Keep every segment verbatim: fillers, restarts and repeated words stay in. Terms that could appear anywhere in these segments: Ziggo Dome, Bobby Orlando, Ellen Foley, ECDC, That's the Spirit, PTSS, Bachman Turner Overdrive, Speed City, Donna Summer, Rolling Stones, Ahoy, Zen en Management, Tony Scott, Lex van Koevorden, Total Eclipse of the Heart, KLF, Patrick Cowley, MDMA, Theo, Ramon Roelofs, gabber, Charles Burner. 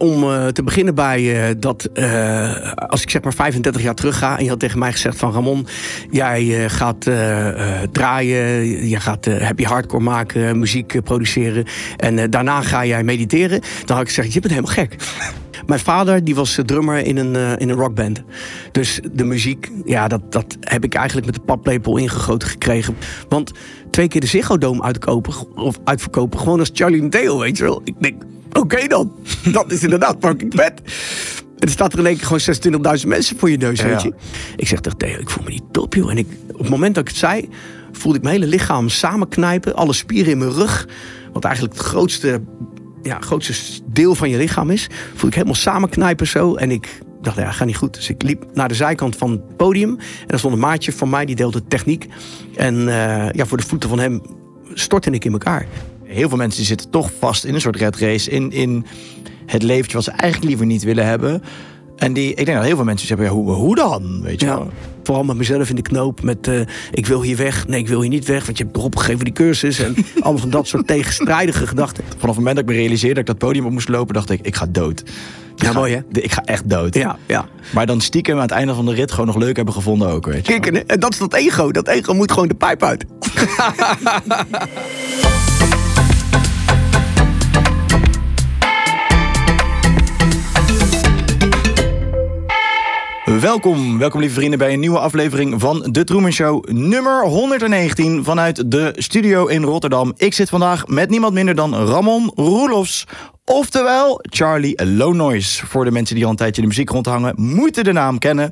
om uh, te beginnen bij uh, dat... Uh, als ik zeg maar vijfendertig jaar terug ga... en je had tegen mij gezegd van... Ramon, jij uh, gaat uh, uh, draaien... jij gaat uh, happy hardcore maken... Uh, muziek uh, produceren... en uh, daarna ga jij mediteren... dan had ik gezegd, je bent helemaal gek. Mijn vader die was drummer in een, uh, in een rockband. Dus de muziek, ja, dat, dat heb ik eigenlijk met de paplepel ingegoten gekregen. Want twee keer de Ziggo Dome uitkopen, of uitverkopen... gewoon als Charly en Theo, weet je wel. Ik denk... Oké okay dan, dat is inderdaad fucking vet. En er staat er in één keer gewoon zesentwintigduizend mensen voor je neus, ja, weet je. Ja. Ik zeg tegen Theo, ik voel me niet top, joh. En ik, op het moment dat ik het zei, voelde ik mijn hele lichaam samenknijpen. Alle spieren in mijn rug, wat eigenlijk het grootste, ja, grootste deel van je lichaam is. Voelde ik helemaal samenknijpen zo. En ik dacht, ja, ga niet goed. Dus ik liep naar de zijkant van het podium. En daar stond een maatje van mij, die deelde techniek. En uh, ja, voor de voeten van hem stortte ik in elkaar. Heel veel mensen zitten toch vast in een soort red race. In, in het leventje wat ze eigenlijk liever niet willen hebben. En die, ik denk dat heel veel mensen zeggen, ja, hoe, hoe dan? Weet je ja, wel. Vooral met mezelf in de knoop. Met uh, ik wil hier weg. Nee, ik wil hier niet weg. Want je hebt toch opgegeven die cursus. En allemaal van dat soort tegenstrijdige gedachten. Vanaf het moment dat ik me realiseerde dat ik dat podium op moest lopen... dacht ik, ik ga dood. Ik ja, ga, mooi, hè? Ik ga echt dood. Ja, ja. Maar dan stiekem aan het einde van de rit gewoon nog leuk hebben gevonden ook. Weet je. Kijk, en dat is dat ego. Dat ego moet gewoon de pijp uit. Welkom, welkom lieve vrienden bij een nieuwe aflevering van The Trueman Show nummer honderdnegentien vanuit de studio in Rotterdam. Ik zit vandaag met niemand minder dan Ramon Roelofs, oftewel Charly Lownoise. Voor de mensen die al een tijdje in de muziek rondhangen, moeten de naam kennen.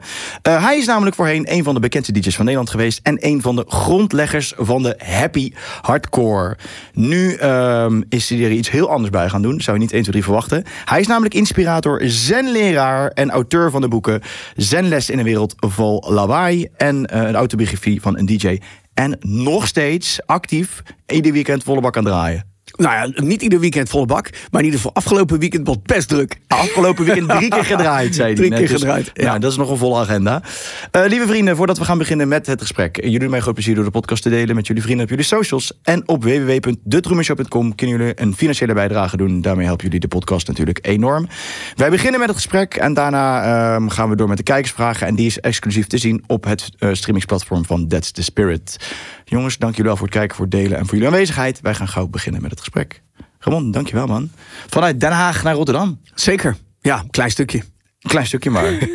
Uh, hij is namelijk voorheen een van de bekendste D J's van Nederland geweest en een van de grondleggers van de happy hardcore. Nu uh, is hij er iets heel anders bij gaan doen, zou je niet één, twee, drie verwachten. Hij is namelijk inspirator, zenleraar en auteur van de boeken Zenles in een wereld vol lawaai en uh, een autobiografie van een D J. En nog steeds actief, ieder weekend volle bak aan draaien. Nou ja, niet ieder weekend volle bak, maar in ieder geval afgelopen weekend was best druk. Afgelopen weekend drie keer gedraaid, zei hij. Drie keer dus, gedraaid. Ja. Nou, dat is nog een volle agenda. Uh, lieve vrienden, voordat we gaan beginnen met het gesprek. Jullie doen mij groot plezier door de podcast te delen met jullie vrienden op jullie socials. En op w w w punt the truman show punt com kunnen jullie een financiële bijdrage doen. Daarmee helpen jullie de podcast natuurlijk enorm. Wij beginnen met het gesprek en daarna um, gaan we door met de kijkersvragen. En die is exclusief te zien op het uh, streamingsplatform van That's the Spirit. Jongens, dank jullie wel voor het kijken, voor het delen en voor jullie aanwezigheid. Wij gaan gauw beginnen met het gesprek. Ramon, dankjewel man. Vanuit Den Haag naar Rotterdam. Zeker. Ja, een klein stukje. Een klein stukje maar.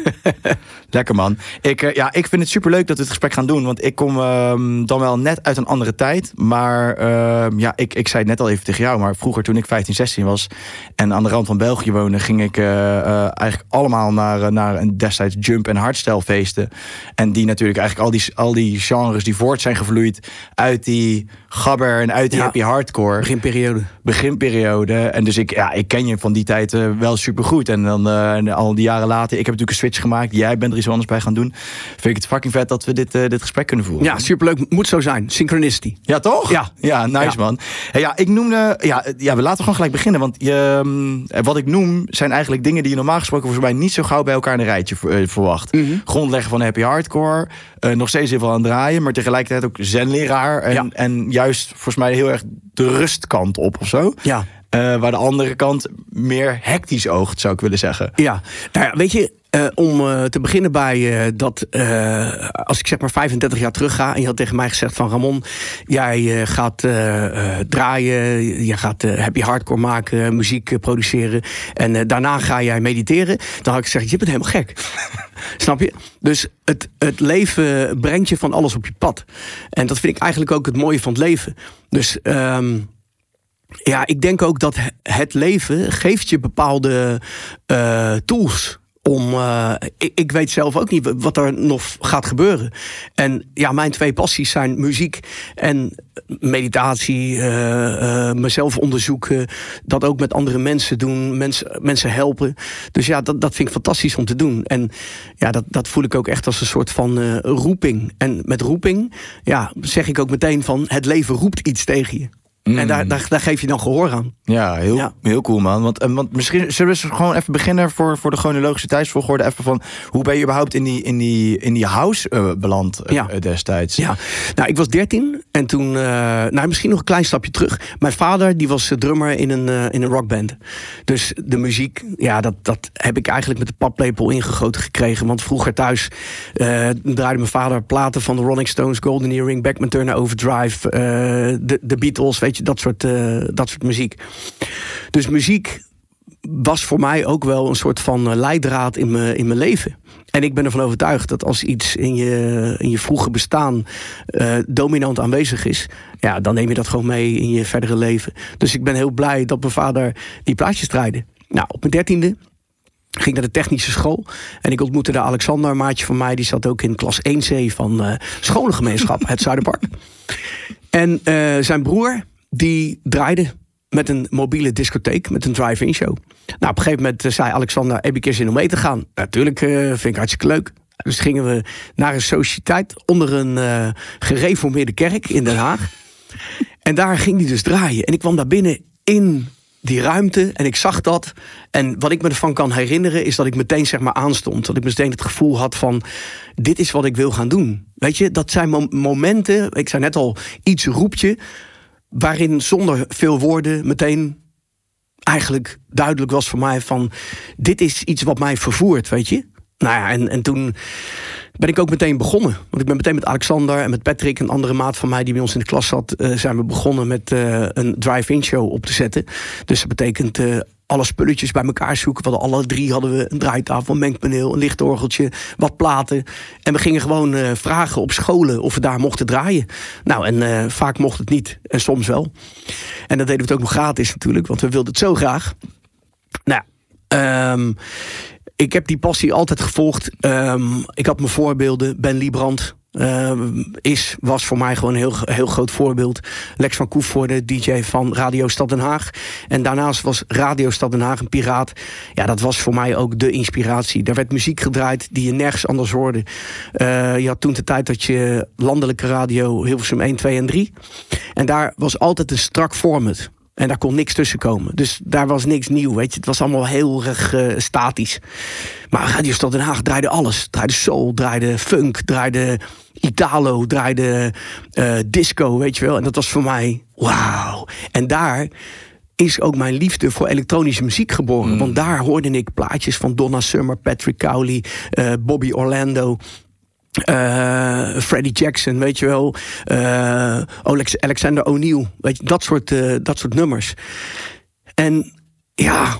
Lekker man. Ik, ja, ik vind het superleuk dat we het gesprek gaan doen. Want ik kom um, dan wel net uit een andere tijd. Maar um, ja, ik, ik zei het net al even tegen jou. Maar vroeger toen ik vijftien, zestien was. En aan de rand van België woonde. Ging ik uh, uh, eigenlijk allemaal naar, naar een destijds jump- en hardstyle feesten. En die natuurlijk eigenlijk al die, al die genres die voort zijn gevloeid. Uit die gabber en uit die ja, happy hardcore. Beginperiode. Beginperiode. En dus ik, ja, ik ken je van die tijd uh, wel supergoed. En dan uh, en al die jaren later. Ik heb natuurlijk een switch gemaakt. Jij bent er iets anders bij gaan doen. Vind ik het fucking vet dat we dit, uh, dit gesprek kunnen voeren. Ja, superleuk. Moet zo zijn. Synchronicity. Ja, toch? Ja. Ja, nice ja, man. Hey, ja, ik noemde... Ja, ja, we laten gewoon gelijk beginnen. Want je, wat ik noem zijn eigenlijk dingen die je normaal gesproken volgens mij niet zo gauw bij elkaar in een rijtje uh, verwacht. Mm-hmm. Grondleggen van happy hardcore. Uh, nog steeds heel veel aan het draaien. Maar tegelijkertijd ook zenleraar. En, ja, en juist volgens mij heel erg de rustkant op of zo. Ja. Uh, waar de andere kant meer hectisch oogt, zou ik willen zeggen. Ja, nou ja, weet je... Uh, om uh, te beginnen bij uh, dat, uh, als ik zeg maar vijfendertig jaar terug ga... en je had tegen mij gezegd van Ramon, jij uh, gaat uh, uh, draaien... jij gaat uh, happy hardcore maken, uh, muziek uh, produceren... en uh, daarna ga jij mediteren, dan had ik gezegd, je bent helemaal gek. Snap je? Dus het, het leven brengt je van alles op je pad. En dat vind ik eigenlijk ook het mooie van het leven. Dus... Um, ja, ik denk ook dat het leven geeft je bepaalde uh, tools... Om, uh, ik, ik weet zelf ook niet wat er nog gaat gebeuren. En ja, mijn twee passies zijn muziek en meditatie. Uh, uh, mezelf onderzoeken. Dat ook met andere mensen doen. Mens, mensen helpen. Dus ja, dat, dat vind ik fantastisch om te doen. En ja, dat, dat voel ik ook echt als een soort van uh, roeping. En met roeping, ja, zeg ik ook meteen van... het leven roept iets tegen je. Mm. En daar, daar, daar geef je dan gehoor aan. Ja, heel, ja. heel cool man. Want, want misschien zullen we gewoon even beginnen voor, voor de chronologische tijdsvolgorde. Even van, hoe ben je überhaupt in die, in die, in die house uh, beland uh, ja. destijds? Ja, nou ik was dertien en toen, uh, nou misschien nog een klein stapje terug. Mijn vader die was drummer in een, uh, in een rockband. Dus de muziek, ja dat, dat heb ik eigenlijk met de paplepel ingegoten gekregen. Want vroeger thuis uh, draaide mijn vader platen van de Rolling Stones, Golden Earring, Bachman Turner Overdrive, uh, de, de Beatles, weet je, dat soort, uh, dat soort muziek. Dus muziek was voor mij ook wel een soort van leidraad in mijn, in mijn leven. En ik ben ervan overtuigd dat als iets in je, in je vroege bestaan uh, dominant aanwezig is, ja, dan neem je dat gewoon mee in je verdere leven. Dus ik ben heel blij dat mijn vader die plaatjes draaide. Nou, op mijn dertiende ging ik naar de technische school. En ik ontmoette de Alexander, een maatje van mij, die zat ook in klas één C van uh, scholengemeenschap, het Zuiderpark. En uh, zijn broer, die draaide met een mobiele discotheek, met een drive-in show. Nou, op een gegeven moment zei Alexander, heb ik eens in om mee te gaan? Natuurlijk, nou, uh, vind ik hartstikke leuk. Dus gingen we naar een sociëteit onder een uh, gereformeerde kerk in Den Haag. En daar ging hij dus draaien. En ik kwam daar binnen in die ruimte en ik zag dat. En wat ik me ervan kan herinneren is dat ik meteen zeg maar aanstond. Dat ik meteen het gevoel had van, dit is wat ik wil gaan doen. Weet je, dat zijn mom- momenten, ik zei net al, iets roept je, waarin zonder veel woorden meteen eigenlijk duidelijk was voor mij van, dit is iets wat mij vervoert, weet je. Nou ja, en, en toen ben ik ook meteen begonnen. Want ik ben meteen met Alexander en met Patrick, een andere maat van mij die bij ons in de klas zat, uh, zijn we begonnen met uh, een drive-in show op te zetten. Dus dat betekent uh, alle spulletjes bij elkaar zoeken. Want alle drie hadden we een draaitafel, een mengpaneel, een lichtorgeltje, wat platen. En we gingen gewoon uh, vragen op scholen of we daar mochten draaien. Nou, en uh, vaak mocht het niet. En soms wel. En dat deden we het ook nog gratis natuurlijk, want we wilden het zo graag. Nou, um, ik heb die passie altijd gevolgd. Um, ik had mijn voorbeelden. Ben Liebrand um, is, was voor mij gewoon een heel, heel groot voorbeeld. Lex van Koevorden, D J van Radio Stad Den Haag. En daarnaast was Radio Stad Den Haag een piraat. Ja, dat was voor mij ook de inspiratie. Daar werd muziek gedraaid die je nergens anders hoorde. Uh, je had toen de tijd dat je landelijke radio Hilversum één, twee en drie. En daar was altijd een strak format. En daar kon niks tussen komen. Dus daar was niks nieuw, weet je. Het was allemaal heel erg uh, statisch. Maar Radio Stad Den Haag draaide alles. Draaide soul, draaide funk, draaide Italo, draaide uh, disco, weet je wel. En dat was voor mij, wauw. En daar is ook mijn liefde voor elektronische muziek geboren. Mm. Want daar hoorde ik plaatjes van Donna Summer, Patrick Cowley, uh, Bobby Orlando, Uh, Freddie Jackson, weet je wel. Uh, Alexander O'Neill, weet je, dat soort, uh, dat soort nummers. En ja,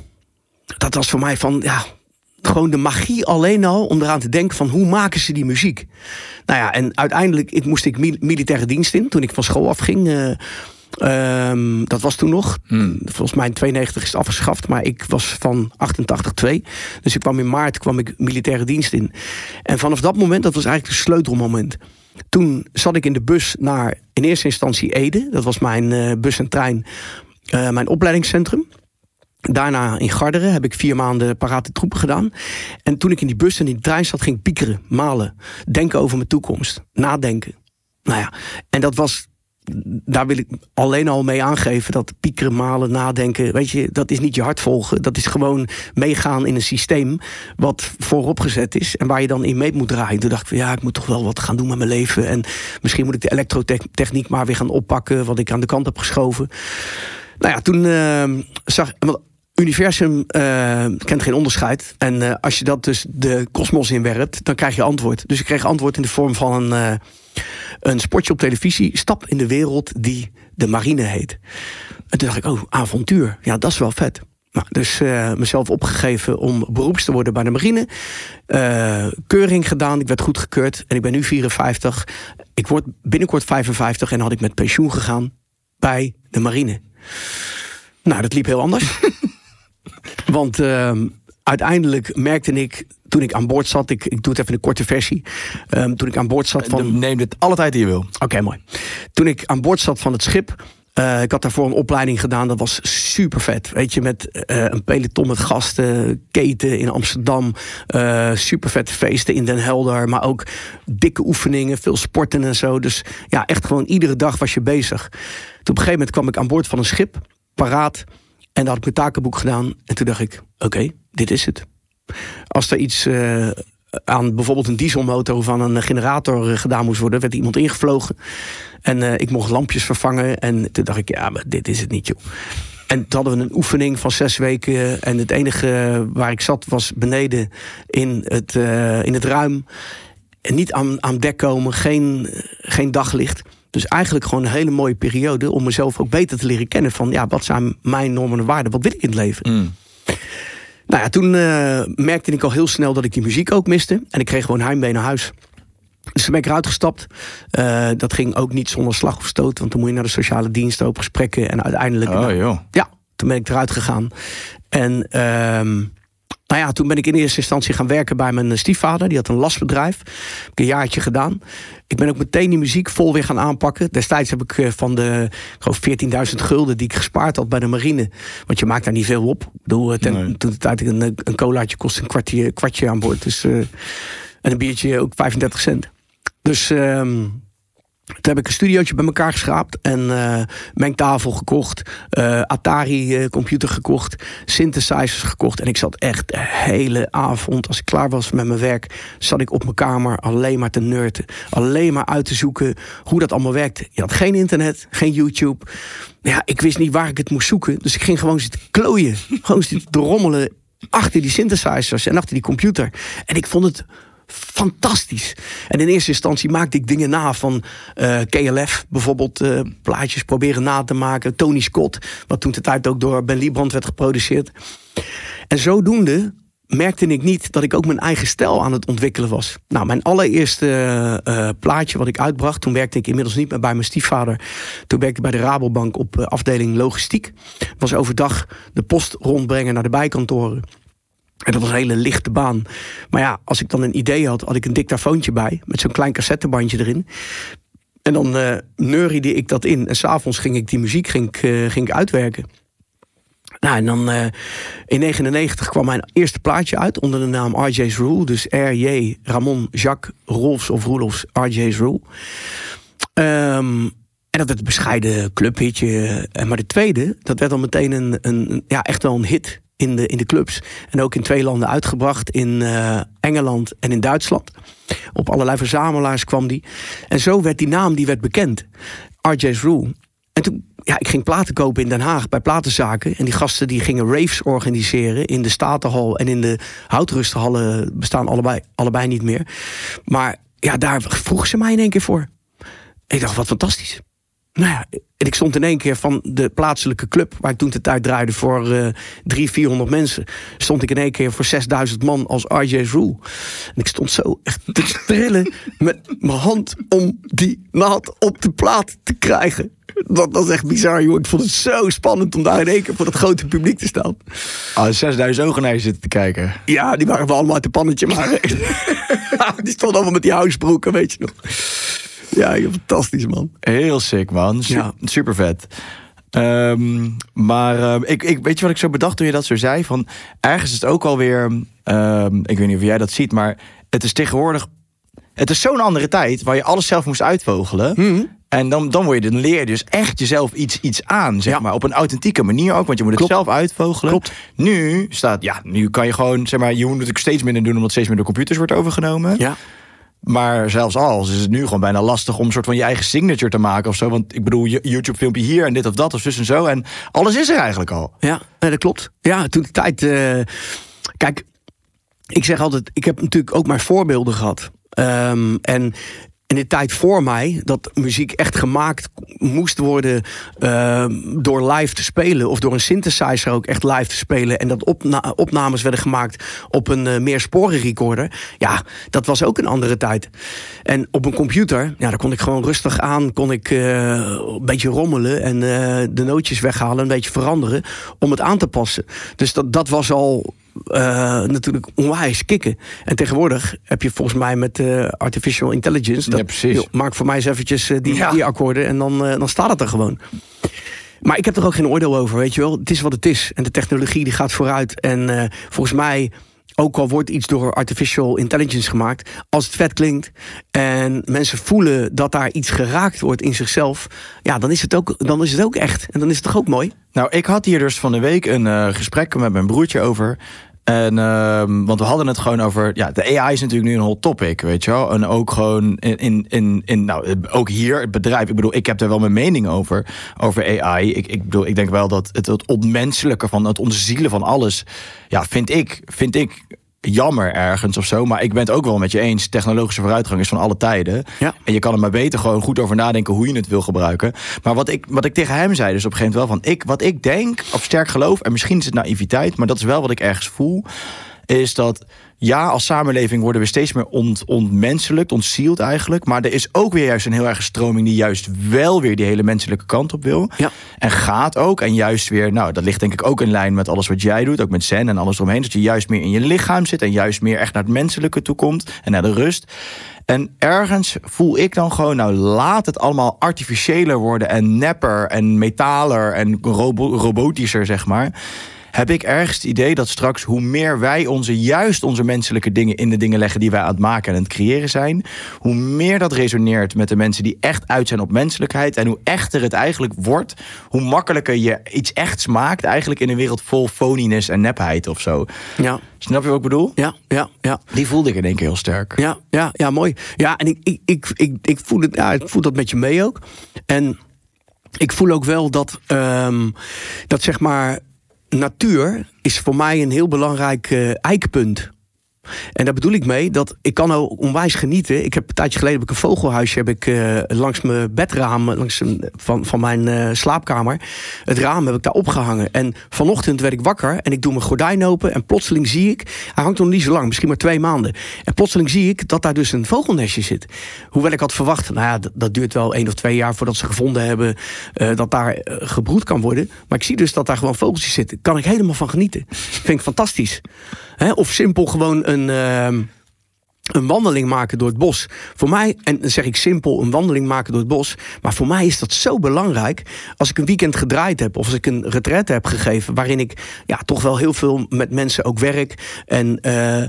dat was voor mij van, ja, gewoon de magie alleen al om eraan te denken van, hoe maken ze die muziek? Nou ja, en uiteindelijk ik, moest ik mil- militaire dienst in toen ik van school afging. Uh, Um, dat was toen nog. Hmm. Volgens mij in tweeënnegentig is het afgeschaft. Maar ik was van achtentachtig twee. Dus ik kwam in maart kwam ik militaire dienst in. En vanaf dat moment, dat was eigenlijk het sleutelmoment. Toen zat ik in de bus naar in eerste instantie Ede. Dat was mijn uh, bus en trein. Uh, mijn opleidingscentrum. Daarna in Garderen heb ik vier maanden parate troepen gedaan. En toen ik in die bus en in die trein zat, ging ik piekeren, malen. Denken over mijn toekomst. Nadenken. Nou ja, en dat was, daar wil ik alleen al mee aangeven dat piekeren, malen, nadenken, weet je, dat is niet je hart volgen. Dat is gewoon meegaan in een systeem wat vooropgezet is en waar je dan in mee moet draaien. Toen dacht ik van, ja, ik moet toch wel wat gaan doen met mijn leven. En misschien moet ik de elektrotechniek maar weer gaan oppakken, wat ik aan de kant heb geschoven. Nou ja, toen uh, zag ik, universum uh, kent geen onderscheid. En uh, als je dat dus de kosmos inwerpt, dan krijg je antwoord. Dus ik kreeg antwoord in de vorm van een, uh, een spotje op televisie. Stap in de wereld die de marine heet. En toen dacht ik, oh, avontuur. Ja, dat is wel vet. Nou, dus uh, mezelf opgegeven om beroeps te worden bij de marine. Uh, keuring gedaan, ik werd goed gekeurd. En ik ben nu vierenvijftig. Ik word binnenkort vijfenvijftig en had ik met pensioen gegaan bij de marine. Nou, dat liep heel anders. Want uh, uiteindelijk merkte ik, toen ik aan boord zat, ik, ik doe het even een korte versie. Um, toen ik aan boord zat van. Neem dit alle tijd die je wil. Oké, okay, mooi. Toen ik aan boord zat van het schip, Uh, ik had daarvoor een opleiding gedaan. Dat was super vet. Weet je, met uh, een peloton met gasten. Keten in Amsterdam. Uh, super vette feesten in Den Helder. Maar ook dikke oefeningen. Veel sporten en zo. Dus ja, echt gewoon iedere dag was je bezig. Toen op een gegeven moment kwam ik aan boord van een schip. Paraat. En daar had ik mijn takenboek gedaan. En toen dacht ik, oké, okay, dit is het. Als er iets... Uh, aan bijvoorbeeld een dieselmotor van een generator gedaan moest worden. Werd iemand ingevlogen. En uh, ik mocht lampjes vervangen. En toen dacht ik, ja, maar dit is het niet, joh. En toen hadden we een oefening van zes weken. En het enige waar ik zat was beneden in het, uh, in het ruim. En niet aan, aan dek komen, geen, geen daglicht. Dus eigenlijk gewoon een hele mooie periode... om mezelf ook beter te leren kennen van... ja, wat zijn mijn normen en waarden? Wat wil ik in het leven? Mm. Nou ja, toen uh, merkte ik al heel snel dat ik die muziek ook miste. En ik kreeg gewoon heimwee naar huis. Dus toen ben ik eruit gestapt. Uh, dat ging ook niet zonder slag of stoot. Want dan moet je naar de sociale dienst op gesprekken. En uiteindelijk... Oh, nou, joh. Ja, toen ben ik eruit gegaan. En uh, nou ja, toen ben ik in eerste instantie gaan werken bij mijn stiefvader. Die had een lastbedrijf. Heb ik een jaartje gedaan. Ik ben ook meteen die muziek vol weer gaan aanpakken. Destijds heb ik van de veertienduizend gulden die ik gespaard had bij de marine. Want je maakt daar niet veel op. Ik bedoel, ten, nee. Toen de tijd een, een colaatje kost een kwartje, kwartje aan boord. Dus, uh, en een biertje ook vijfendertig cent. Dus um, toen heb ik een studiootje bij elkaar geschraapt. En uh, mengtafel gekocht. Uh, Atari computer gekocht. Synthesizers gekocht. En ik zat echt de hele avond, als ik klaar was met mijn werk... zat ik op mijn kamer alleen maar te nerden. Alleen maar uit te zoeken hoe dat allemaal werkte. Je had geen internet, geen YouTube. Ja, ik wist niet waar ik het moest zoeken. Dus ik ging gewoon zitten klooien. Gewoon zitten te rommelen achter die synthesizers en achter die computer. En ik vond het... fantastisch. En in eerste instantie maakte ik dingen na van uh, K L F. Bijvoorbeeld uh, plaatjes proberen na te maken. Tony Scott, wat toen de tijd ook door Ben Liebrand werd geproduceerd. En zodoende merkte ik niet dat ik ook mijn eigen stijl aan het ontwikkelen was. Nou, mijn allereerste uh, plaatje wat ik uitbracht... toen werkte ik inmiddels niet meer bij mijn stiefvader. Toen werkte ik bij de Rabobank op uh, afdeling logistiek. Was overdag de post rondbrengen naar de bijkantoren. En dat was een hele lichte baan. Maar ja, als ik dan een idee had, had ik een dictafoontje bij... met zo'n klein cassettebandje erin. En dan uh, neuriede ik dat in. En s'avonds ging ik die muziek ging, uh, ging ik uitwerken. Nou, en dan uh, in negentien negenennegentig kwam mijn eerste plaatje uit... onder de naam R J's Rule. Dus R J, Ramon, Jacques, Roelofs of Roelofs, R J's Rule. Um, en dat werd een bescheiden clubhitje. Maar de tweede, dat werd dan meteen een, een, ja, echt wel een hit... In de, in de clubs. En ook in twee landen uitgebracht. In uh, Engeland en in Duitsland. Op allerlei verzamelaars kwam die. En zo werd die naam die werd bekend. R J's Rule. En toen, ja, ik ging platen kopen in Den Haag. Bij platenzaken. En die gasten die gingen raves organiseren. In de Statenhal en in de Houtrusthallen. Bestaan allebei, allebei niet meer. Maar ja, daar vroegen ze mij in één keer voor. En ik dacht, wat fantastisch. Nou ja, en ik stond in één keer van de plaatselijke club... waar ik toen de tijd draaide voor uh, driehonderd, vierhonderd mensen... stond ik in één keer voor zesduizend man als R J's Rule. En ik stond zo echt te trillen met mijn hand... om die naad op de plaat te krijgen. Dat was echt bizar, joh. Ik vond het zo spannend om daar in één keer voor dat grote publiek te staan. Ah, zesduizend ogen naar je zitten te kijken. Ja, die waren wel allemaal uit het pannetje. Maar die stonden allemaal met die housebroeken, weet je nog. Ja, fantastisch, man. Heel sick, man. Super, ja. Super vet. Um, maar um, ik, ik, weet je wat ik zo bedacht toen je dat zo zei? Van, ergens is het ook alweer... Um, ik weet niet of jij dat ziet, maar het is tegenwoordig... Het is zo'n andere tijd waar je alles zelf moest uitvogelen. Mm-hmm. En dan, dan, word je, dan leer je dus echt jezelf iets, iets aan, zeg ja. maar. Op een authentieke manier ook, want je moet Klopt. Het zelf uitvogelen. Klopt. Nu staat... Ja, nu kan je gewoon... Zeg maar, je moet natuurlijk steeds minder doen, omdat steeds meer door computers wordt overgenomen. Ja. Maar zelfs als is het nu gewoon bijna lastig om een soort van je eigen signature te maken of zo. Want ik bedoel, YouTube-filmpje hier en dit of dat of zus en zo. En alles is er eigenlijk al. Ja, dat klopt. Ja, toen de tijd... Uh, kijk, ik zeg altijd, ik heb natuurlijk ook mijn voorbeelden gehad. Um, en... In de tijd voor mij, dat muziek echt gemaakt moest worden uh, door live te spelen. Of door een synthesizer ook echt live te spelen. En dat opna- opnames werden gemaakt op een uh, meersporenrecorder. Ja, dat was ook een andere tijd. En op een computer, ja, daar kon ik gewoon rustig aan. Kon ik uh, een beetje rommelen en uh, de nootjes weghalen. Een beetje veranderen om het aan te passen. Dus dat, dat was al... Uh, natuurlijk onwijs kicken. En tegenwoordig heb je volgens mij met uh, artificial intelligence... Dat, ja, precies. Joh, maak voor mij eens eventjes uh, die, ja. die akkoorden en dan, uh, dan staat het er gewoon. Maar ik heb er ook geen oordeel over, weet je wel. Het is wat het is. En de technologie die gaat vooruit. En uh, volgens mij, ook al wordt iets door artificial intelligence gemaakt, als het vet klinkt en mensen voelen dat daar iets geraakt wordt in zichzelf, ja, dan is het ook, dan is het ook echt. En dan is het toch ook mooi? Nou, ik had hier dus van de week een uh, gesprek met mijn broertje over. En, uh, want we hadden het gewoon over, ja, de A I is natuurlijk nu een hot topic, weet je wel. En ook gewoon in, in, in nou, ook hier, het bedrijf. Ik bedoel, ik heb daar wel mijn mening over, over A I. Ik, ik bedoel, ik denk wel dat het, het onmenselijke van, het ontzielen van alles, ja, vind ik, vind ik jammer ergens of zo. Maar ik ben het ook wel met je eens, technologische vooruitgang is van alle tijden. Ja. En je kan er maar beter gewoon goed over nadenken hoe je het wil gebruiken. Maar wat ik, wat ik tegen hem zei, dus op een gegeven moment wel van, ik, wat ik denk, of sterk geloof, en misschien is het naïviteit, maar dat is wel wat ik ergens voel, is dat, ja, als samenleving worden we steeds meer ont, ontmenselijkt, ontzield eigenlijk. Maar er is ook weer juist een heel erge stroming die juist wel weer die hele menselijke kant op wil. Ja. En gaat ook. En juist weer, nou, dat ligt denk ik ook in lijn met alles wat jij doet. Ook met zen en alles eromheen. Dat je juist meer in je lichaam zit en juist meer echt naar het menselijke toe komt. En naar de rust. En ergens voel ik dan gewoon, nou, laat het allemaal artificiëler worden. En nepper en metaler en robo- robotischer, zeg maar. Heb ik ergens het idee dat straks, hoe meer wij onze, juist onze menselijke dingen in de dingen leggen die wij aan het maken en aan het creëren zijn, hoe meer dat resoneert met de mensen die echt uit zijn op menselijkheid, en hoe echter het eigenlijk wordt, hoe makkelijker je iets echts maakt eigenlijk in een wereld vol phoniness en nepheid of zo. Ja. Snap je wat ik bedoel? Ja, ja, ja. Die voelde ik in één keer heel sterk. Ja, ja, ja, mooi. Ja, en ik, ik, ik, ik, ik, voel het, ja, ik voel dat met je mee ook. En ik voel ook wel dat, um, dat zeg maar, natuur is voor mij een heel belangrijk uh, eikpunt. En daar bedoel ik mee dat ik kan ook onwijs genieten. Ik heb een tijdje geleden heb ik een vogelhuisje heb ik, uh, langs mijn bedraam, langs een, van, van mijn uh, slaapkamer. Het raam heb ik daar opgehangen. En vanochtend werd ik wakker en ik doe mijn gordijn open. En plotseling zie ik, hij hangt nog niet zo lang, misschien maar twee maanden. En plotseling zie ik dat daar dus een vogelnestje zit. Hoewel ik had verwacht, nou ja, dat, dat duurt wel één of twee jaar voordat ze gevonden hebben uh, dat daar uh, gebroed kan worden. Maar ik zie dus dat daar gewoon vogeltjes zitten. Kan ik helemaal van genieten. Vind ik fantastisch. He, of simpel gewoon een, uh, een wandeling maken door het bos. Voor mij, en dan zeg ik simpel, een wandeling maken door het bos. Maar voor mij is dat zo belangrijk. Als ik een weekend gedraaid heb, of als ik een retraite heb gegeven, waarin ik ja, toch wel heel veel met mensen ook werk, en uh,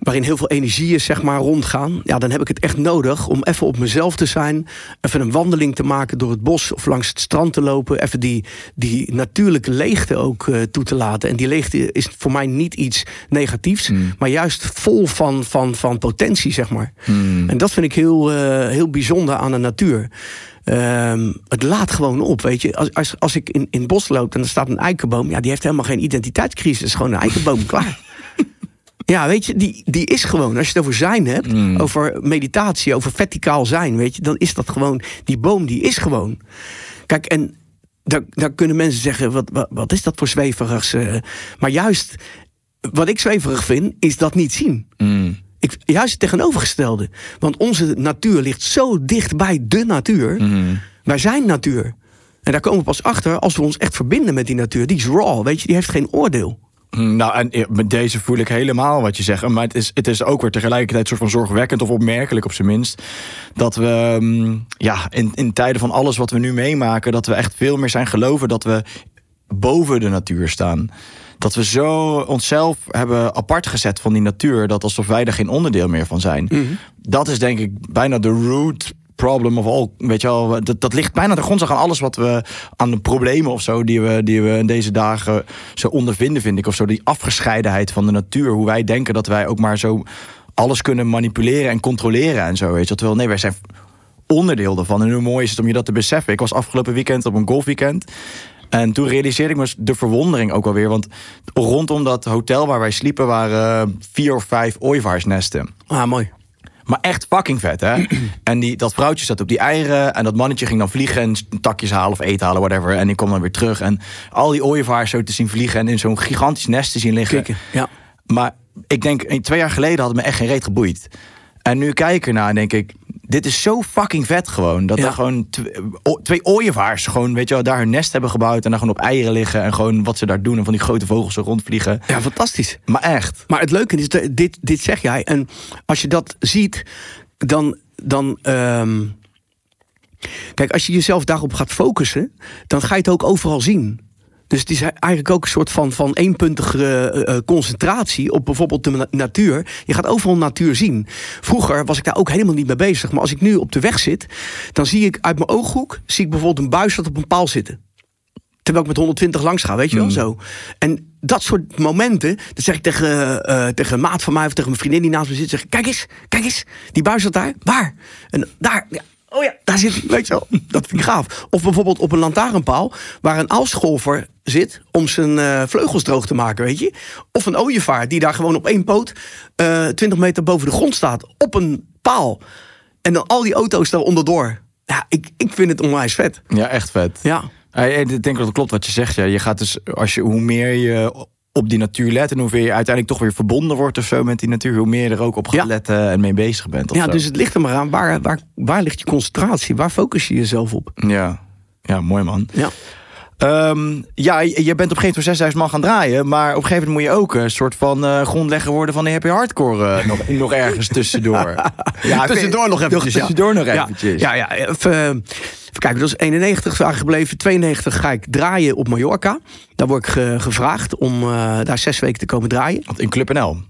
waarin heel veel energieën zeg maar rondgaan, ja, dan heb ik het echt nodig om even op mezelf te zijn, even een wandeling te maken door het bos of langs het strand te lopen, even die, die natuurlijke leegte ook uh, toe te laten. En die leegte is voor mij niet iets negatiefs, mm. maar juist vol van, van, van potentie, zeg maar. Mm. En dat vind ik heel, uh, heel bijzonder aan de natuur. Um, het laat gewoon op, weet je. Als, als, als ik in, in het bos loop en er staat een eikenboom, ja, die heeft helemaal geen identiteitscrisis. Het is gewoon een eikenboom, klaar. Ja, weet je, die, die is gewoon, als je het over zijn hebt, mm. over meditatie, over verticaal zijn, weet je, dan is dat gewoon, die boom die is gewoon. Kijk, en daar, daar kunnen mensen zeggen, wat, wat, wat is dat voor zweverigs? Uh, maar juist, wat ik zweverig vind, is dat niet zien. Mm. Ik, juist het tegenovergestelde. Want onze natuur ligt zo dicht bij de natuur. Mm. Wij zijn natuur. En daar komen we pas achter als we ons echt verbinden met die natuur. Die is raw, weet je, die heeft geen oordeel. Nou, en met deze voel ik helemaal wat je zegt. Maar het is, het is ook weer tegelijkertijd soort van zorgwekkend of opmerkelijk op zijn minst. Dat we ja, in, in tijden van alles wat we nu meemaken, dat we echt veel meer zijn geloven dat we boven de natuur staan. Dat we zo onszelf hebben apart gezet van die natuur, dat alsof wij er geen onderdeel meer van zijn. Mm-hmm. Dat is denk ik bijna de root problem of al, weet je wel, dat, dat ligt bijna de grondslag aan alles wat we, aan de problemen of zo, die we, die we in deze dagen zo ondervinden, vind ik, of zo, die afgescheidenheid van de natuur, hoe wij denken dat wij ook maar zo alles kunnen manipuleren en controleren en zo, weet je, terwijl nee, wij zijn onderdeel daarvan, en hoe mooi is het om je dat te beseffen. Ik was afgelopen weekend op een golfweekend, en toen realiseerde ik me de verwondering ook alweer. Want rondom dat hotel waar wij sliepen waren vier of vijf ooievaarsnesten. Ah, mooi. Maar echt fucking vet, hè? En die, dat vrouwtje zat op die eieren. En dat mannetje ging dan vliegen en takjes halen of eten halen, whatever. En die kwam dan weer terug. En al die ooievaars zo te zien vliegen en in zo'n gigantisch nest te zien liggen. Kikken, ja. Maar ik denk, twee jaar geleden had het me echt geen reet geboeid. En nu kijk ik ernaar en denk ik, dit is zo fucking vet gewoon. Dat ja. er gewoon twee, o, twee ooievaars gewoon, weet je wel, daar hun nest hebben gebouwd en daar gewoon op eieren liggen en gewoon wat ze daar doen en van die grote vogels zo rondvliegen. Ja, fantastisch. Maar echt. Maar het leuke is, dit, dit zeg jij. En als je dat ziet, dan, dan um, Kijk, als je jezelf daarop gaat focussen, dan ga je het ook overal zien. Dus het is eigenlijk ook een soort van, van eenpuntige uh, concentratie op bijvoorbeeld de na- natuur. Je gaat overal natuur zien. Vroeger was ik daar ook helemaal niet mee bezig. Maar als ik nu op de weg zit, dan zie ik uit mijn ooghoek zie ik bijvoorbeeld een buis dat op een paal zitten. Terwijl ik met honderdtwintig langs ga, weet je wel, mm. zo. En dat soort momenten, dat zeg ik tegen, uh, tegen een maat van mij of tegen mijn vriendin die naast me zit. Zeg ik, kijk eens, kijk eens, die buis zat daar. Waar? En daar, ja. Oh ja, daar zit, weet je wel, dat vind ik gaaf. Of bijvoorbeeld op een lantaarnpaal waar een aalscholver zit om zijn uh, vleugels droog te maken, weet je. Of een ooievaar die daar gewoon op één poot uh, twintig meter boven de grond staat, op een paal. En dan al die auto's daar onderdoor. Ja, ik, ik vind het onwijs vet. Ja, echt vet. Ja. Ja, ik denk dat het klopt wat je zegt. Ja. Je gaat dus, als je, hoe meer je op die natuur let en hoe meer je uiteindelijk toch weer verbonden wordt of zo met die natuur, hoe meer je er ook op gaat letten ja. en mee bezig bent. Ja, zo. Dus het ligt er maar aan. Waar, waar, waar ligt je concentratie? Waar focus je jezelf op? Ja, ja mooi man. Ja. Um, ja, je bent op een gegeven moment voor zesduizend man gaan draaien, maar op een gegeven moment moet je ook een soort van uh, grondlegger worden van de happy hardcore uh, nog, nog ergens tussendoor. ja, tussendoor nog eventjes. Ja. Tussendoor nog eventjes. Ja, ja. ja of, uh, Kijk, dat is eenennegentig aangebleven. tweeënnegentig ga ik draaien op Mallorca. Daar word ik ge- gevraagd om uh, daar zes weken te komen draaien. Want in Club N L?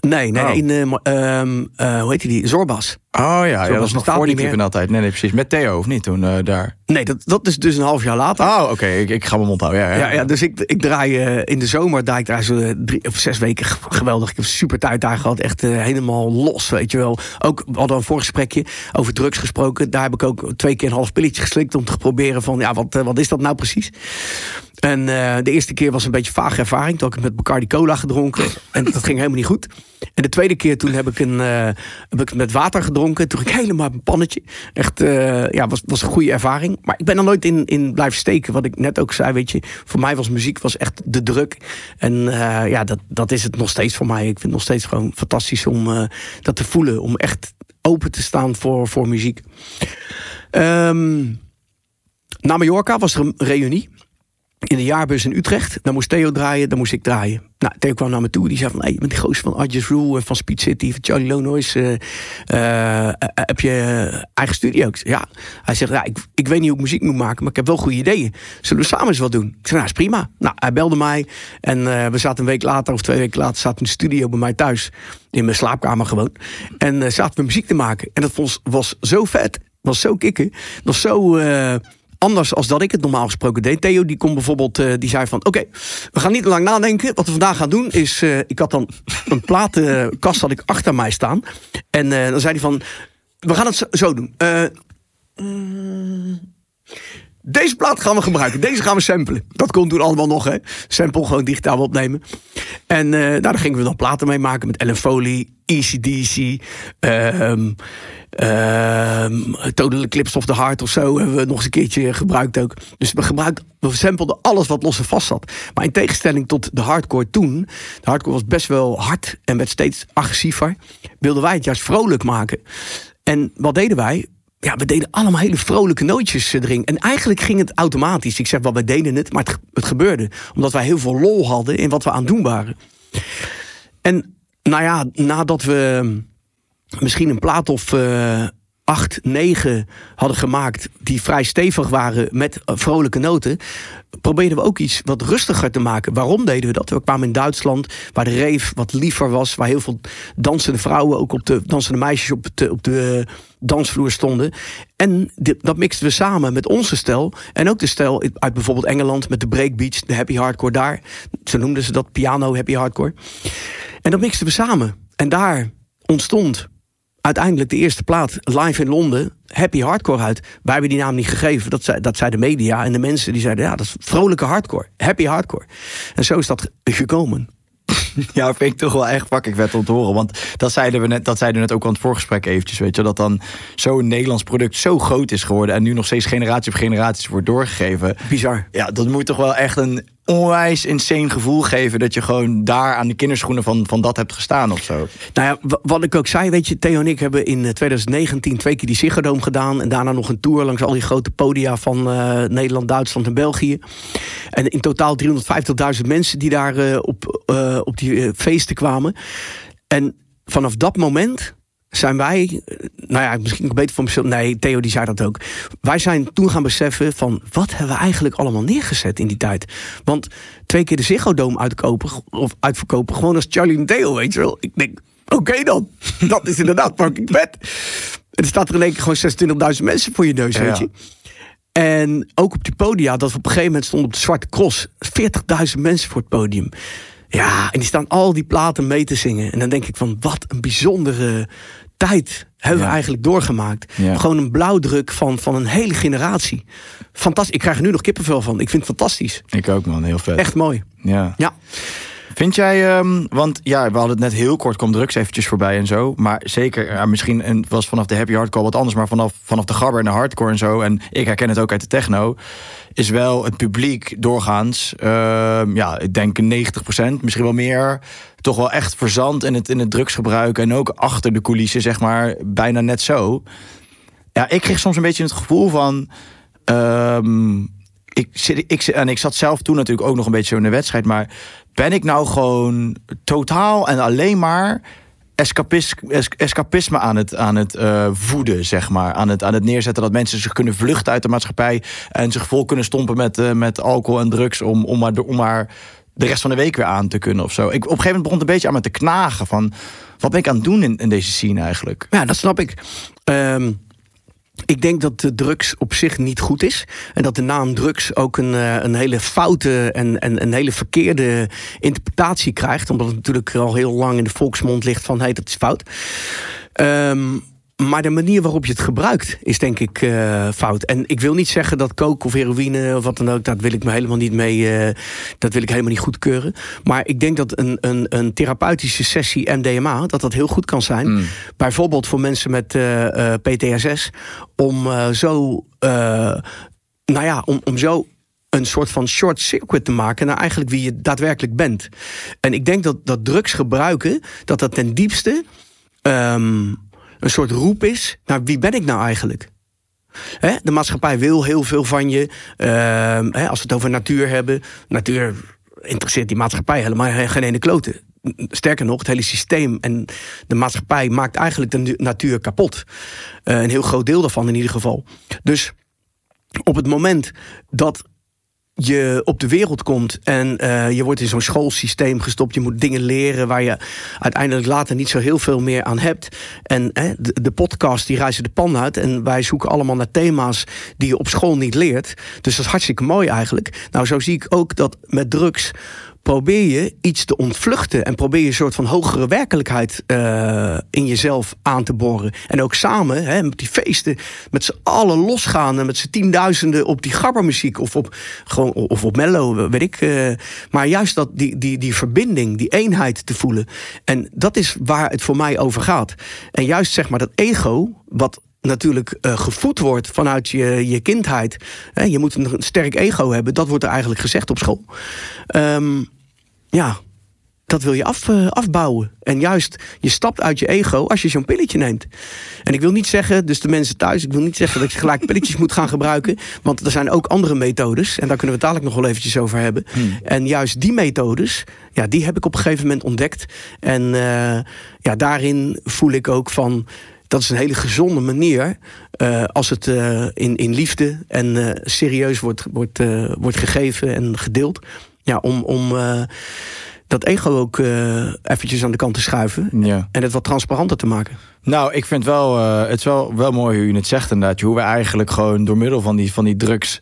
Nee, nee, oh. in uh, um, uh, hoe heet die? Zorbas. Oh ja, Zorbas ja, dat was nog voor die Club N L tijd. Nee, nee, precies. Met Theo of niet toen uh, daar? Nee, dat, dat is dus een half jaar later. Oh, oké. Okay. Ik, ik ga mijn mond houden. Ja, ja. ja, ja dus ik, ik draai uh, in de zomer. Daar ik draai zo drie of zes weken geweldig. Ik heb super tijd daar gehad. Echt uh, helemaal los, weet je wel. Ook, we hadden een voorgesprekje over drugs gesproken. Daar heb ik ook twee keer een half pilletje geslikt om te proberen van, ja, wat, uh, wat is dat nou precies? En uh, de eerste keer was een beetje vage ervaring. Toen had ik met Bacardi Cola gedronken. En dat ging helemaal niet goed. En de tweede keer toen heb ik, een, uh, heb ik met water gedronken. Toen ging ik helemaal op een pannetje. Echt, uh, ja, was, was een goede ervaring. Maar ik ben er nooit in, in blijven steken. Wat ik net ook zei, weet je. Voor mij was muziek was echt de druk. En uh, ja, dat, dat is het nog steeds voor mij. Ik vind het nog steeds gewoon fantastisch om uh, dat te voelen. Om echt open te staan voor, voor muziek. Um, na Mallorca was er een reunie. In de jaarbus in Utrecht. Daar moest Theo draaien, daar moest ik draaien. Nou, Theo kwam naar me toe. Die zei van, hey, met die gozer van R J's Rule en van Speed City, van Charly Lownoise, uh, uh, heb je eigen studio? Ja. Hij zegt, ja, ik, ik weet niet hoe ik muziek moet maken, maar ik heb wel goede ideeën. Zullen we samen eens wat doen? Ik zei, nou, is prima. Nou, hij belde mij. En uh, we zaten een week later, of twee weken later, zaten in de studio bij mij thuis. In mijn slaapkamer gewoon. En uh, zaten we muziek te maken. En dat was, was zo vet. Was zo kicken. Was zo... Uh, Anders als dat ik het normaal gesproken deed. Theo die kon bijvoorbeeld, uh, die zei van... Oké, okay, we gaan niet te lang nadenken. Wat we vandaag gaan doen is... Uh, ik had dan een platenkast had ik achter mij staan. En uh, dan zei hij van... We gaan het zo doen. Uh, deze plaat gaan we gebruiken. Deze gaan we samplen. Dat kon toen allemaal nog, hè. Sample gewoon digitaal opnemen. En uh, nou, daar gingen we dan platen mee maken. Met Ellen Foley, E C D C... Uh, Uh, Total Eclipse of the Heart of zo hebben we nog eens een keertje gebruikt ook. Dus we gebruikten, we sampelden alles wat los en vast zat. Maar in tegenstelling tot de hardcore toen, de hardcore was best wel hard en werd steeds agressiever, wilden wij het juist vrolijk maken. En wat deden wij? Ja, we deden allemaal hele vrolijke nootjes erin. En eigenlijk ging het automatisch. Ik zeg wel, wij deden het, maar het, het gebeurde. Omdat wij heel veel lol hadden in wat we aan het doen waren. En nou ja, nadat we... misschien een plaat of uh, acht, negen hadden gemaakt... die vrij stevig waren met vrolijke noten... probeerden we ook iets wat rustiger te maken. Waarom deden we dat? We kwamen in Duitsland, waar de rave wat liever was... waar heel veel dansende vrouwen, ook op de dansende meisjes... op de, op de dansvloer stonden. En de, dat mixten we samen met onze stijl. En ook de stijl uit bijvoorbeeld Engeland... met de breakbeats, de happy hardcore daar. Zo noemden ze dat, piano happy hardcore. En dat mixten we samen. En daar ontstond... uiteindelijk de eerste plaat, live in Londen, happy hardcore uit. Wij hebben die naam niet gegeven. Dat zei, dat zei de media en de mensen die zeiden... ja, dat is vrolijke hardcore, happy hardcore. En zo is dat gekomen. Ja, vind ik toch wel echt fucking vet om te horen. Want dat zeiden we net, dat zeiden we net ook aan het voorgesprek eventjes. Weet je, dat dan zo'n Nederlands product zo groot is geworden... en nu nog steeds generatie op generatie wordt doorgegeven. Bizar. Ja, dat moet toch wel echt een onwijs insane gevoel geven... dat je gewoon daar aan de kinderschoenen van, van dat hebt gestaan of zo. Nou ja, w- wat ik ook zei, weet je... Theo en ik hebben in twintig negentien twee keer die Ziggo Dome gedaan... en daarna nog een tour langs al die grote podia... van uh, Nederland, Duitsland en België. En in totaal driehonderdvijftigduizend mensen die daar uh, op, uh, op die uh, feesten kwamen. En vanaf dat moment... zijn wij, nou ja, misschien beter voor mezelf... Nee, Theo die zei dat ook. Wij zijn toen gaan beseffen van... wat hebben we eigenlijk allemaal neergezet in die tijd? Want twee keer de Ziggo Dome uitkopen, of uitverkopen... gewoon als Charly en Theo, weet je wel. Ik denk, oké okay dan. Dat is inderdaad fucking vet. En er staat er in één keer gewoon zesentwintigduizend mensen voor je neus, weet je. Ja. En ook op die podia, dat we op een gegeven moment stonden op de Zwarte Cross... veertigduizend mensen voor het podium. Ja, en die staan al die platen mee te zingen. En dan denk ik van, wat een bijzondere tijd hebben ja. we eigenlijk doorgemaakt. Ja. Gewoon een blauwdruk van, van een hele generatie. Fantastisch. Ik krijg er nu nog kippenvel van. Ik vind het fantastisch. Ik ook, man. Heel vet. Echt mooi. Ja. ja. Vind jij, um, want ja, we hadden het net heel kort, kwam drugs eventjes voorbij en zo. Maar zeker, ja, misschien en was vanaf de happy hardcore wat anders... maar vanaf, vanaf de gabber en de hardcore en zo... en ik herken het ook uit de techno... is wel het publiek doorgaans, uh, ja, ik denk negentig procent, misschien wel meer... toch wel echt verzand in het, in het drugsgebruik... en ook achter de coulissen, zeg maar, bijna net zo. Ja, ik kreeg soms een beetje het gevoel van... Um, ik, ik, en ik zat zelf toen natuurlijk ook nog een beetje zo in de wedstrijd... maar ben ik nou gewoon totaal en alleen maar escapis, es, escapisme aan het, aan het uh, voeden, zeg maar. Aan het, aan het neerzetten dat mensen zich kunnen vluchten uit de maatschappij... en zich vol kunnen stompen met, uh, met alcohol en drugs... om, om, maar, om maar de rest van de week weer aan te kunnen of zo. Ik, op een gegeven moment begon het een beetje aan me te knagen van... wat ben ik aan het doen in, in deze scene eigenlijk? Ja, dat snap ik. Um... Ik denk dat de drugs op zich niet goed is. En dat de naam drugs ook een, een hele foute en, en een hele verkeerde interpretatie krijgt. Omdat het natuurlijk al heel lang in de volksmond ligt van... hé, hey, dat is fout. Um, maar de manier waarop je het gebruikt is denk ik uh, fout. En ik wil niet zeggen dat coke of heroïne of wat dan ook... dat wil ik me helemaal niet mee, uh, dat wil ik helemaal niet goedkeuren. Maar ik denk dat een, een, een therapeutische sessie M D M A... dat dat heel goed kan zijn. Mm. Bijvoorbeeld voor mensen met uh, uh, P T S S... om uh, zo, uh, nou ja, om, om zo een soort van short circuit te maken... naar eigenlijk wie je daadwerkelijk bent. En ik denk dat, dat drugs gebruiken... dat dat ten diepste... Um, een soort roep is naar wie ben ik nou eigenlijk? Hè? De maatschappij wil heel veel van je. Uh, hè, als we het over natuur hebben... natuur interesseert die maatschappij helemaal geen ene klote. Sterker nog, het hele systeem en de maatschappij... maakt eigenlijk de natuur kapot. Uh, een heel groot deel daarvan in ieder geval. Dus op het moment dat... je op de wereld komt en uh, je wordt in zo'n schoolsysteem gestopt. Je moet dingen leren waar je uiteindelijk later niet zo heel veel meer aan hebt. En eh, de, de podcast die reizen de pan uit. En wij zoeken allemaal naar thema's die je op school niet leert. Dus dat is hartstikke mooi eigenlijk. Nou, zo zie ik ook dat met drugs probeer je iets te ontvluchten. En probeer je een soort van hogere werkelijkheid uh, in jezelf aan te boren. En ook samen, hè, met die feesten, met z'n allen losgaan... en met z'n tienduizenden op die gabbermuziek of op, gewoon, of op mellow, weet ik. Uh, maar juist dat, die, die, die verbinding, die eenheid te voelen. En dat is waar het voor mij over gaat. En juist zeg maar dat ego, wat... natuurlijk uh, gevoed wordt vanuit je, je kindheid. He, je moet een sterk ego hebben. Dat wordt er eigenlijk gezegd op school. Um, ja, dat wil je af, uh, afbouwen. En juist, je stapt uit je ego als je zo'n pilletje neemt. En ik wil niet zeggen, dus de mensen thuis... ik wil niet zeggen dat je gelijk pilletjes moet gaan gebruiken. Want er zijn ook andere methodes. En daar kunnen we het dadelijk nog wel eventjes over hebben. Hmm. En juist die methodes, ja, die heb ik op een gegeven moment ontdekt. En uh, ja, daarin voel ik ook van... dat is een hele gezonde manier uh, als het uh, in, in liefde en uh, serieus wordt, wordt, uh, wordt gegeven en gedeeld. Ja, om, om uh, dat ego ook uh, eventjes aan de kant te schuiven. Ja. En het wat transparanter te maken. Nou, ik vind wel, uh, het is wel, wel mooi hoe je het zegt inderdaad. Hoe we eigenlijk gewoon door middel van die, van die drugs...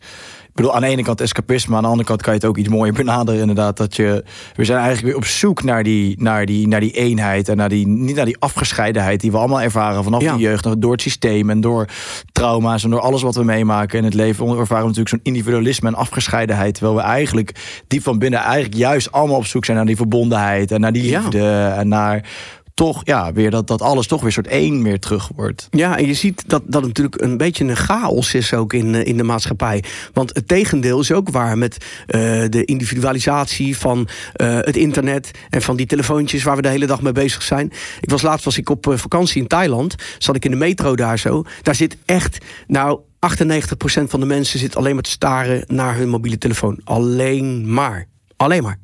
Ik bedoel, aan de ene kant escapisme, aan de andere kant kan je het ook iets mooier benaderen inderdaad. Dat je, we zijn eigenlijk weer op zoek naar die, naar die, naar die eenheid en naar die, niet naar die afgescheidenheid die we allemaal ervaren vanaf ja. de jeugd. Door het systeem en door trauma's en door alles wat we meemaken in het leven. We ervaren natuurlijk zo'n individualisme en afgescheidenheid. Terwijl we eigenlijk diep van binnen eigenlijk juist allemaal op zoek zijn naar die verbondenheid en naar die liefde ja. en naar... toch, ja, weer dat, dat alles toch weer soort één meer terug wordt. Ja, en je ziet dat dat natuurlijk een beetje een chaos is ook in, in de maatschappij. Want het tegendeel is ook waar met uh, de individualisatie van uh, het internet... en van die telefoontjes waar we de hele dag mee bezig zijn. Ik was laatst was ik op uh, vakantie in Thailand, zat ik in de metro daar zo. Daar zit echt, nou... achtennegentig procent van de mensen zit alleen maar te staren naar hun mobiele telefoon. Alleen maar. Alleen maar.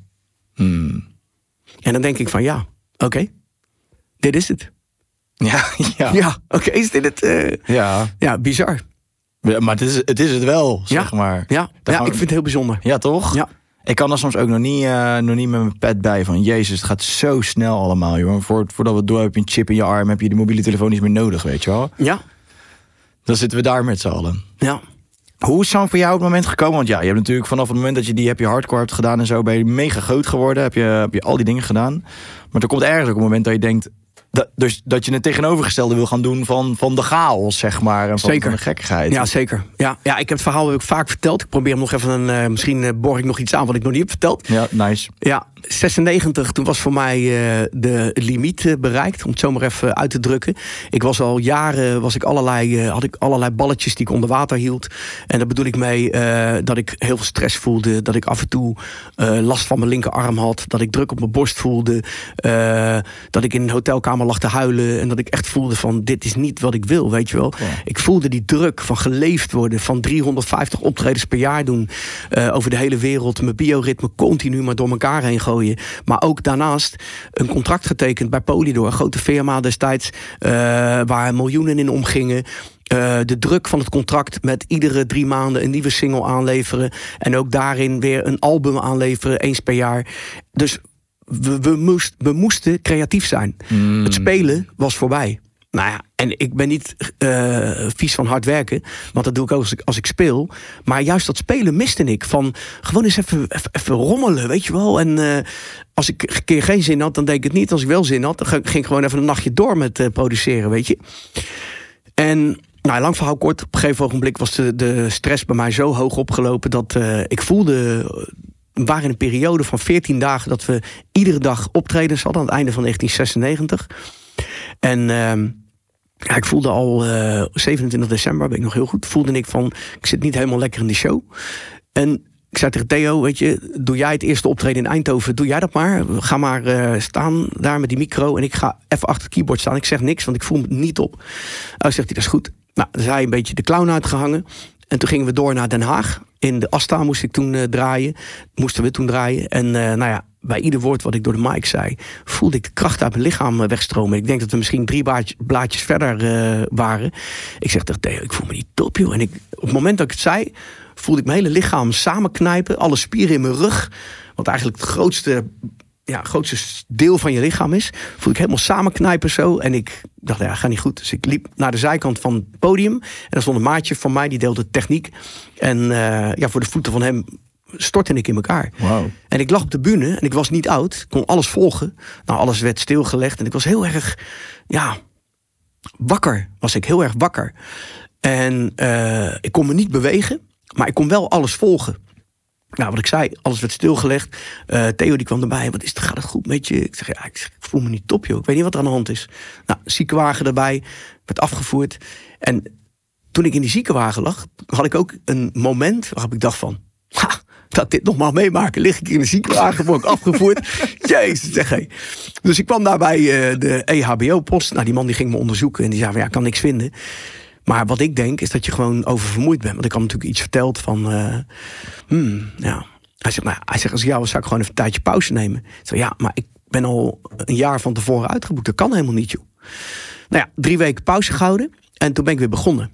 Hmm. En dan denk ik van ja, oké. Okay. Dit is het. Ja, ja. Ja, oké, okay, is dit het? Uh, ja. Ja, bizar. Ja, maar het is, het is het wel, zeg ja, maar. Ja, ja ik we... vind het heel bijzonder. Ja, toch? Ja. Ik kan er soms ook nog niet, uh, nog niet met mijn pet bij van... Jezus, het gaat zo snel allemaal, joh. Voordat we het door hebben, heb je een chip in je arm... heb je de mobiele telefoon niet meer nodig, weet je wel? Ja. Dan zitten we daar met z'n allen. Ja. Hoe is zo'n voor jou op het moment gekomen? Want ja, je hebt natuurlijk vanaf het moment dat je die heb je hardcore hebt gedaan... en zo ben je mega groot geworden, heb je, heb je al die dingen gedaan. Maar er komt ergens ook een moment dat je denkt... Dat, dus dat je het tegenovergestelde wil gaan doen van, van de chaos, zeg maar. En van, zeker. Van de gekkigheid. Ja, zeker. Ja, ja, ik heb het verhaal ook vaak verteld. Ik probeer hem nog even, een, uh, misschien uh, borg ik nog iets aan wat ik nog niet heb verteld. Ja, nice. Ja, zesennegentig, toen was voor mij uh, de limiet uh, bereikt. Om het zo maar even uit te drukken. Ik was al jaren, was ik allerlei, uh, had ik allerlei balletjes die ik onder water hield. En daar bedoel ik mee uh, dat ik heel veel stress voelde. Dat ik af en toe uh, last van mijn linkerarm had. Dat ik druk op mijn borst voelde. Uh, dat ik in een hotelkamer lag te huilen en dat ik echt voelde van dit is niet wat ik wil, weet je wel. Ja. Ik voelde die druk van geleefd worden, van driehonderdvijftig optredens per jaar doen, uh, over de hele wereld, mijn bioritme continu maar door elkaar heen gooien. Maar ook daarnaast een contract getekend bij Polydor, een grote firma destijds, uh, waar miljoenen in omgingen. Uh, de druk van het contract met iedere drie maanden een nieuwe single aanleveren en ook daarin weer een album aanleveren, eens per jaar. Dus We, we, moest, we moesten creatief zijn. Mm. Het spelen was voorbij. Nou ja, en ik ben niet uh, vies van hard werken. Want dat doe ik ook als ik, als ik speel. Maar juist dat spelen miste ik. Van gewoon eens even, even, even rommelen, weet je wel. En uh, als ik een keer geen zin had, dan deed ik het niet. Als ik wel zin had, dan ging ik gewoon even een nachtje door met uh, produceren, weet je. En... Nou, lang verhaal kort. Op een gegeven ogenblik was de, de stress bij mij zo hoog opgelopen... dat uh, ik voelde... We waren in een periode van veertien dagen... dat we iedere dag optredens hadden... aan het einde van negentien zesennegentig. En uh, ja, ik voelde al uh, zevenentwintig december, weet ik nog heel goed... voelde ik van, ik zit niet helemaal lekker in de show. En ik zei tegen Theo, weet je... doe jij het eerste optreden in Eindhoven, doe jij dat maar. Ga maar uh, staan daar met die micro... en ik ga even achter het keyboard staan. Ik zeg niks, want ik voel me niet op. Oh, zegt hij, dat is goed. Nou, dan is hij een beetje de clown uitgehangen... En toen gingen we door naar Den Haag. In de Asta moest ik toen uh, draaien. Moesten we toen draaien. En uh, nou ja, bij ieder woord wat ik door de mic zei... voelde ik de kracht uit mijn lichaam uh, wegstromen. Ik denk dat we misschien drie blaadjes, blaadjes verder uh, waren. Ik zeg tegen Theo, ik voel me niet top, joh. En ik, op het moment dat ik het zei... voelde ik mijn hele lichaam samenknijpen. Alle spieren in mijn rug. Wat eigenlijk het grootste... ja, het grootste deel van je lichaam is. Voel ik helemaal samenknijpen zo. En ik dacht, ja, ga niet goed. Dus ik liep naar de zijkant van het podium. En daar stond een maatje van mij, die deelde techniek. En uh, ja, voor de voeten van hem stortte ik in elkaar. Wow. En ik lag op de bühne en ik was niet oud. Kon alles volgen. Nou, alles werd stilgelegd. En ik was heel erg, ja, wakker. Was ik heel erg wakker. En uh, ik kon me niet bewegen. Maar ik kon wel alles volgen. Nou, wat ik zei, alles werd stilgelegd. Uh, Theo die kwam erbij. Wat is het? Gaat het goed met je? Ik zeg, ja, ik, zeg, ik voel me niet top, joh. Ik weet niet wat er aan de hand is. Nou, ziekenwagen erbij. Werd afgevoerd. En toen ik in die ziekenwagen lag... had ik ook een moment waarop ik dacht van... Ha, dat dit nogmaals meemaken. Lig ik in de ziekenwagen, word ik afgevoerd. Jezus, zeg hé. Dus ik kwam daar bij uh, de E H B O-post. Nou, die man die ging me onderzoeken. En die zei van, ja, ik kan niks vinden. Maar wat ik denk, is dat je gewoon oververmoeid bent. Want ik had natuurlijk iets verteld van... Uh, hmm, ja. Hij zegt, nou, hij zegt, als ik jou was, zou ik gewoon even een tijdje pauze nemen. Ik zeg, ja, maar ik ben al een jaar van tevoren uitgeboekt. Dat kan helemaal niet, joh. Nou ja, drie weken pauze gehouden. En toen ben ik weer begonnen.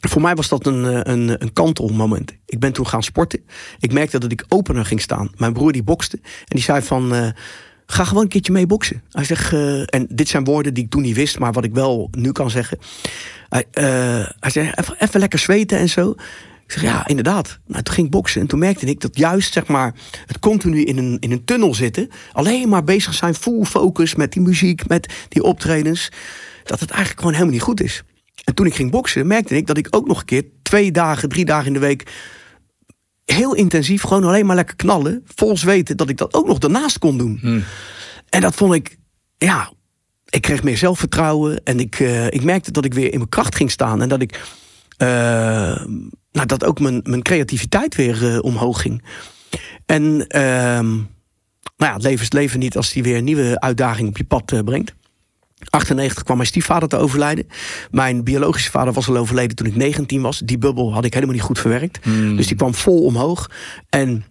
Voor mij was dat een, een, een kantelmoment. Ik ben toen gaan sporten. Ik merkte dat ik opener ging staan. Mijn broer die bokste. En die zei van... Uh, ga gewoon een keertje mee boksen. Hij zegt, uh, en dit zijn woorden die ik toen niet wist... maar wat ik wel nu kan zeggen. Hij, uh, hij zegt, even, even lekker zweten en zo. Ik zeg, ja, inderdaad. Nou, toen ging ik boksen en toen merkte ik dat juist... zeg maar, het continu in een, in een tunnel zitten... alleen maar bezig zijn, full focus met die muziek... met die optredens... dat het eigenlijk gewoon helemaal niet goed is. En toen ik ging boksen, merkte ik dat ik ook nog een keer... twee dagen, drie dagen in de week... heel intensief, gewoon alleen maar lekker knallen... vol zweten, dat ik dat ook nog daarnaast kon doen. Hmm. En dat vond ik... ja, ik kreeg meer zelfvertrouwen... en ik, uh, ik merkte dat ik weer in mijn kracht ging staan... en dat ik... Uh, nou, dat ook mijn, mijn creativiteit weer uh, omhoog ging. En... Uh, nou ja, het leven is het leven niet... als die weer een nieuwe uitdaging op je pad uh, brengt. achtennegentig kwam mijn stiefvader te overlijden. Mijn biologische vader was al overleden toen ik negentien was. Die bubbel had ik helemaal niet goed verwerkt. Mm. Dus die kwam vol omhoog. En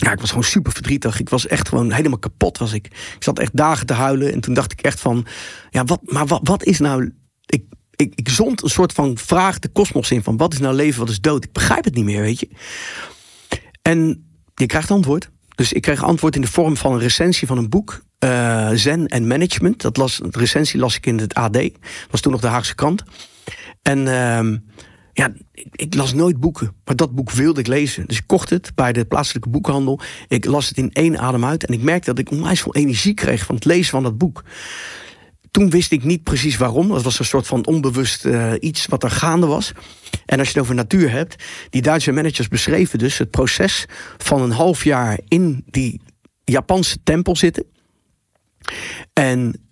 Ja, ik was gewoon super verdrietig. Ik was echt gewoon helemaal kapot. Was ik. ik zat echt dagen te huilen. En toen dacht ik echt van... Ja, wat, maar wat, wat is nou... Ik, ik, ik zond een soort van vraag de kosmos in. Van wat is nou leven, wat is dood? Ik begrijp het niet meer, weet je. En je krijgt antwoord. Dus ik kreeg antwoord in de vorm van een recensie van een boek. Uh, Zen en Management. Dat las, de recensie las ik in het A D. Was toen nog de Haagse krant. En... Uh, Ja, ik las nooit boeken, maar dat boek wilde ik lezen. Dus ik kocht het bij de plaatselijke boekhandel. Ik las het in één adem uit en ik merkte dat ik onwijs veel energie kreeg van het lezen van dat boek. Toen wist ik niet precies waarom. Dat was een soort van onbewust uh, iets wat er gaande was. En als je het over natuur hebt, die Duitse managers beschreven dus het proces van een half jaar in die Japanse tempel zitten. En...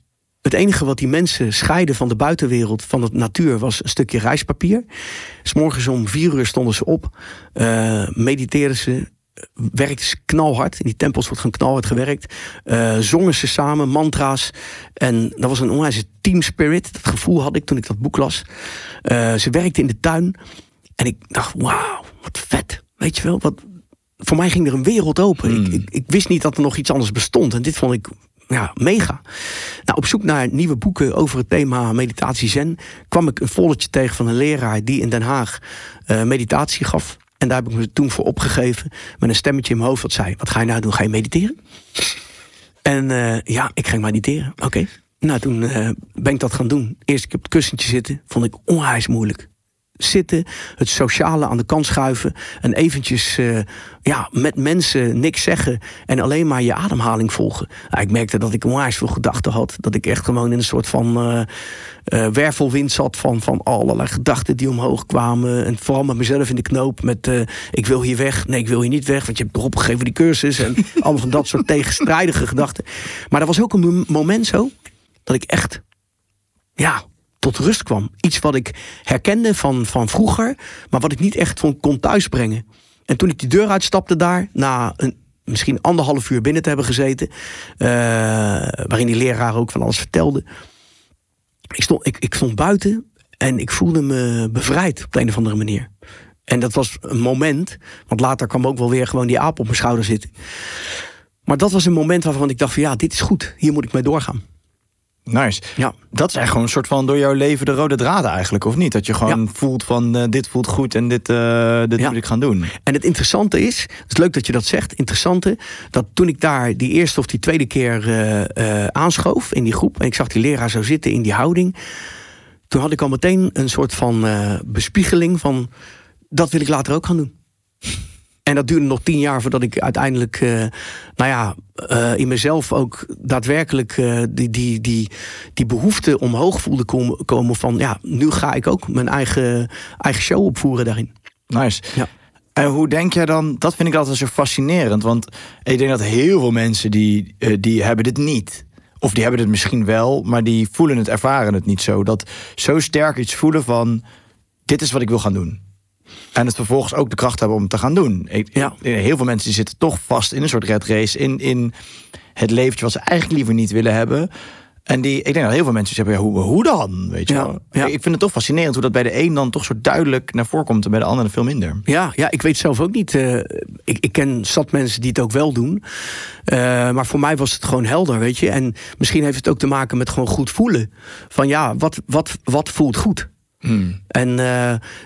Het enige wat die mensen scheiden van de buitenwereld, van de natuur, was een stukje rijstpapier. 'S Morgens om vier uur stonden ze op, uh, mediteerden ze, werkten ze knalhard. In die tempels wordt gewoon knalhard gewerkt. Uh, zongen ze samen, mantra's. En dat was een onwijs team spirit. Dat gevoel had ik toen ik dat boek las. Uh, ze werkten in de tuin. En ik dacht, wauw, wat vet. Weet je wel, wat, voor mij ging er een wereld open. Hmm. Ik, ik, ik wist niet dat er nog iets anders bestond. En dit vond ik... Ja, mega. Nou, op zoek naar nieuwe boeken over het thema meditatie zen... kwam ik een foldertje tegen van een leraar die in Den Haag uh, meditatie gaf. En daar heb ik me toen voor opgegeven met een stemmetje in mijn hoofd dat zei... wat ga je nou doen, ga je mediteren? En uh, ja, ik ging mediteren. Oké. Okay. Nou, toen uh, ben ik dat gaan doen. Eerst ik op het kussentje zitten, vond ik onwijs moeilijk. Zitten, het sociale aan de kant schuiven... en eventjes uh, ja, met mensen niks zeggen... en alleen maar je ademhaling volgen. Nou, ik merkte dat ik onwijs veel gedachten had. Dat ik echt gewoon in een soort van uh, uh, wervelwind zat... Van, van allerlei gedachten die omhoog kwamen. En vooral met mezelf in de knoop. Met uh, ik wil hier weg, nee, ik wil hier niet weg... want je hebt toch opgegeven die cursus... en allemaal van dat soort tegenstrijdige gedachten. Maar er was ook een moment zo... dat ik echt... ja. tot rust kwam. Iets wat ik herkende van, van vroeger... maar wat ik niet echt van kon thuisbrengen. En toen ik die deur uitstapte daar... na een, misschien anderhalf uur binnen te hebben gezeten... Uh, waarin die leraar ook van alles vertelde... Ik stond, ik, ik stond buiten en ik voelde me bevrijd... op de een of andere manier. En dat was een moment... want later kwam ook wel weer gewoon die aap op mijn schouder zitten. Maar dat was een moment waarvan ik dacht... van ja, dit is goed, hier moet ik mee doorgaan. Nice. Ja. Dat is echt gewoon een soort van door jouw leven de rode draad eigenlijk, of niet? Dat je gewoon ja. voelt van uh, dit voelt goed en dit, uh, dit ja. moet ik gaan doen. En het interessante is, het is leuk dat je dat zegt, interessante, dat toen ik daar die eerste of die tweede keer uh, uh, aanschoof in die groep... en ik zag die leraar zo zitten in die houding... toen had ik al meteen een soort van uh, bespiegeling van... dat wil ik later ook gaan doen. En dat duurde nog tien jaar voordat ik uiteindelijk uh, nou ja, uh, in mezelf ook daadwerkelijk uh, die, die, die, die behoefte omhoog voelde kom, komen van ja, nu ga ik ook mijn eigen, eigen show opvoeren daarin. Nice. Ja. En hoe denk jij dan, dat vind ik altijd zo fascinerend, want ik denk dat heel veel mensen die, uh, die hebben dit niet. Of die hebben dit misschien wel, maar die voelen het, ervaren het niet zo. Dat zo sterk iets voelen van dit is wat ik wil gaan doen. En het vervolgens ook de kracht hebben om het te gaan doen. Ik, ja. Heel veel mensen die zitten toch vast in een soort red race. In, in het leventje wat ze eigenlijk liever niet willen hebben. En die, ik denk dat heel veel mensen zeggen, ja, hoe, hoe dan? Weet je ja, wel? Ja. Ik vind het toch fascinerend hoe dat bij de een dan toch zo duidelijk naar voren komt... en bij de ander veel minder. Ja, ja, ik weet zelf ook niet. Uh, ik, ik ken zat mensen die het ook wel doen. Uh, maar voor mij was het gewoon helder, weet je. En misschien heeft het ook te maken met gewoon goed voelen. Van ja, wat, wat, wat voelt goed? Hmm. En uh,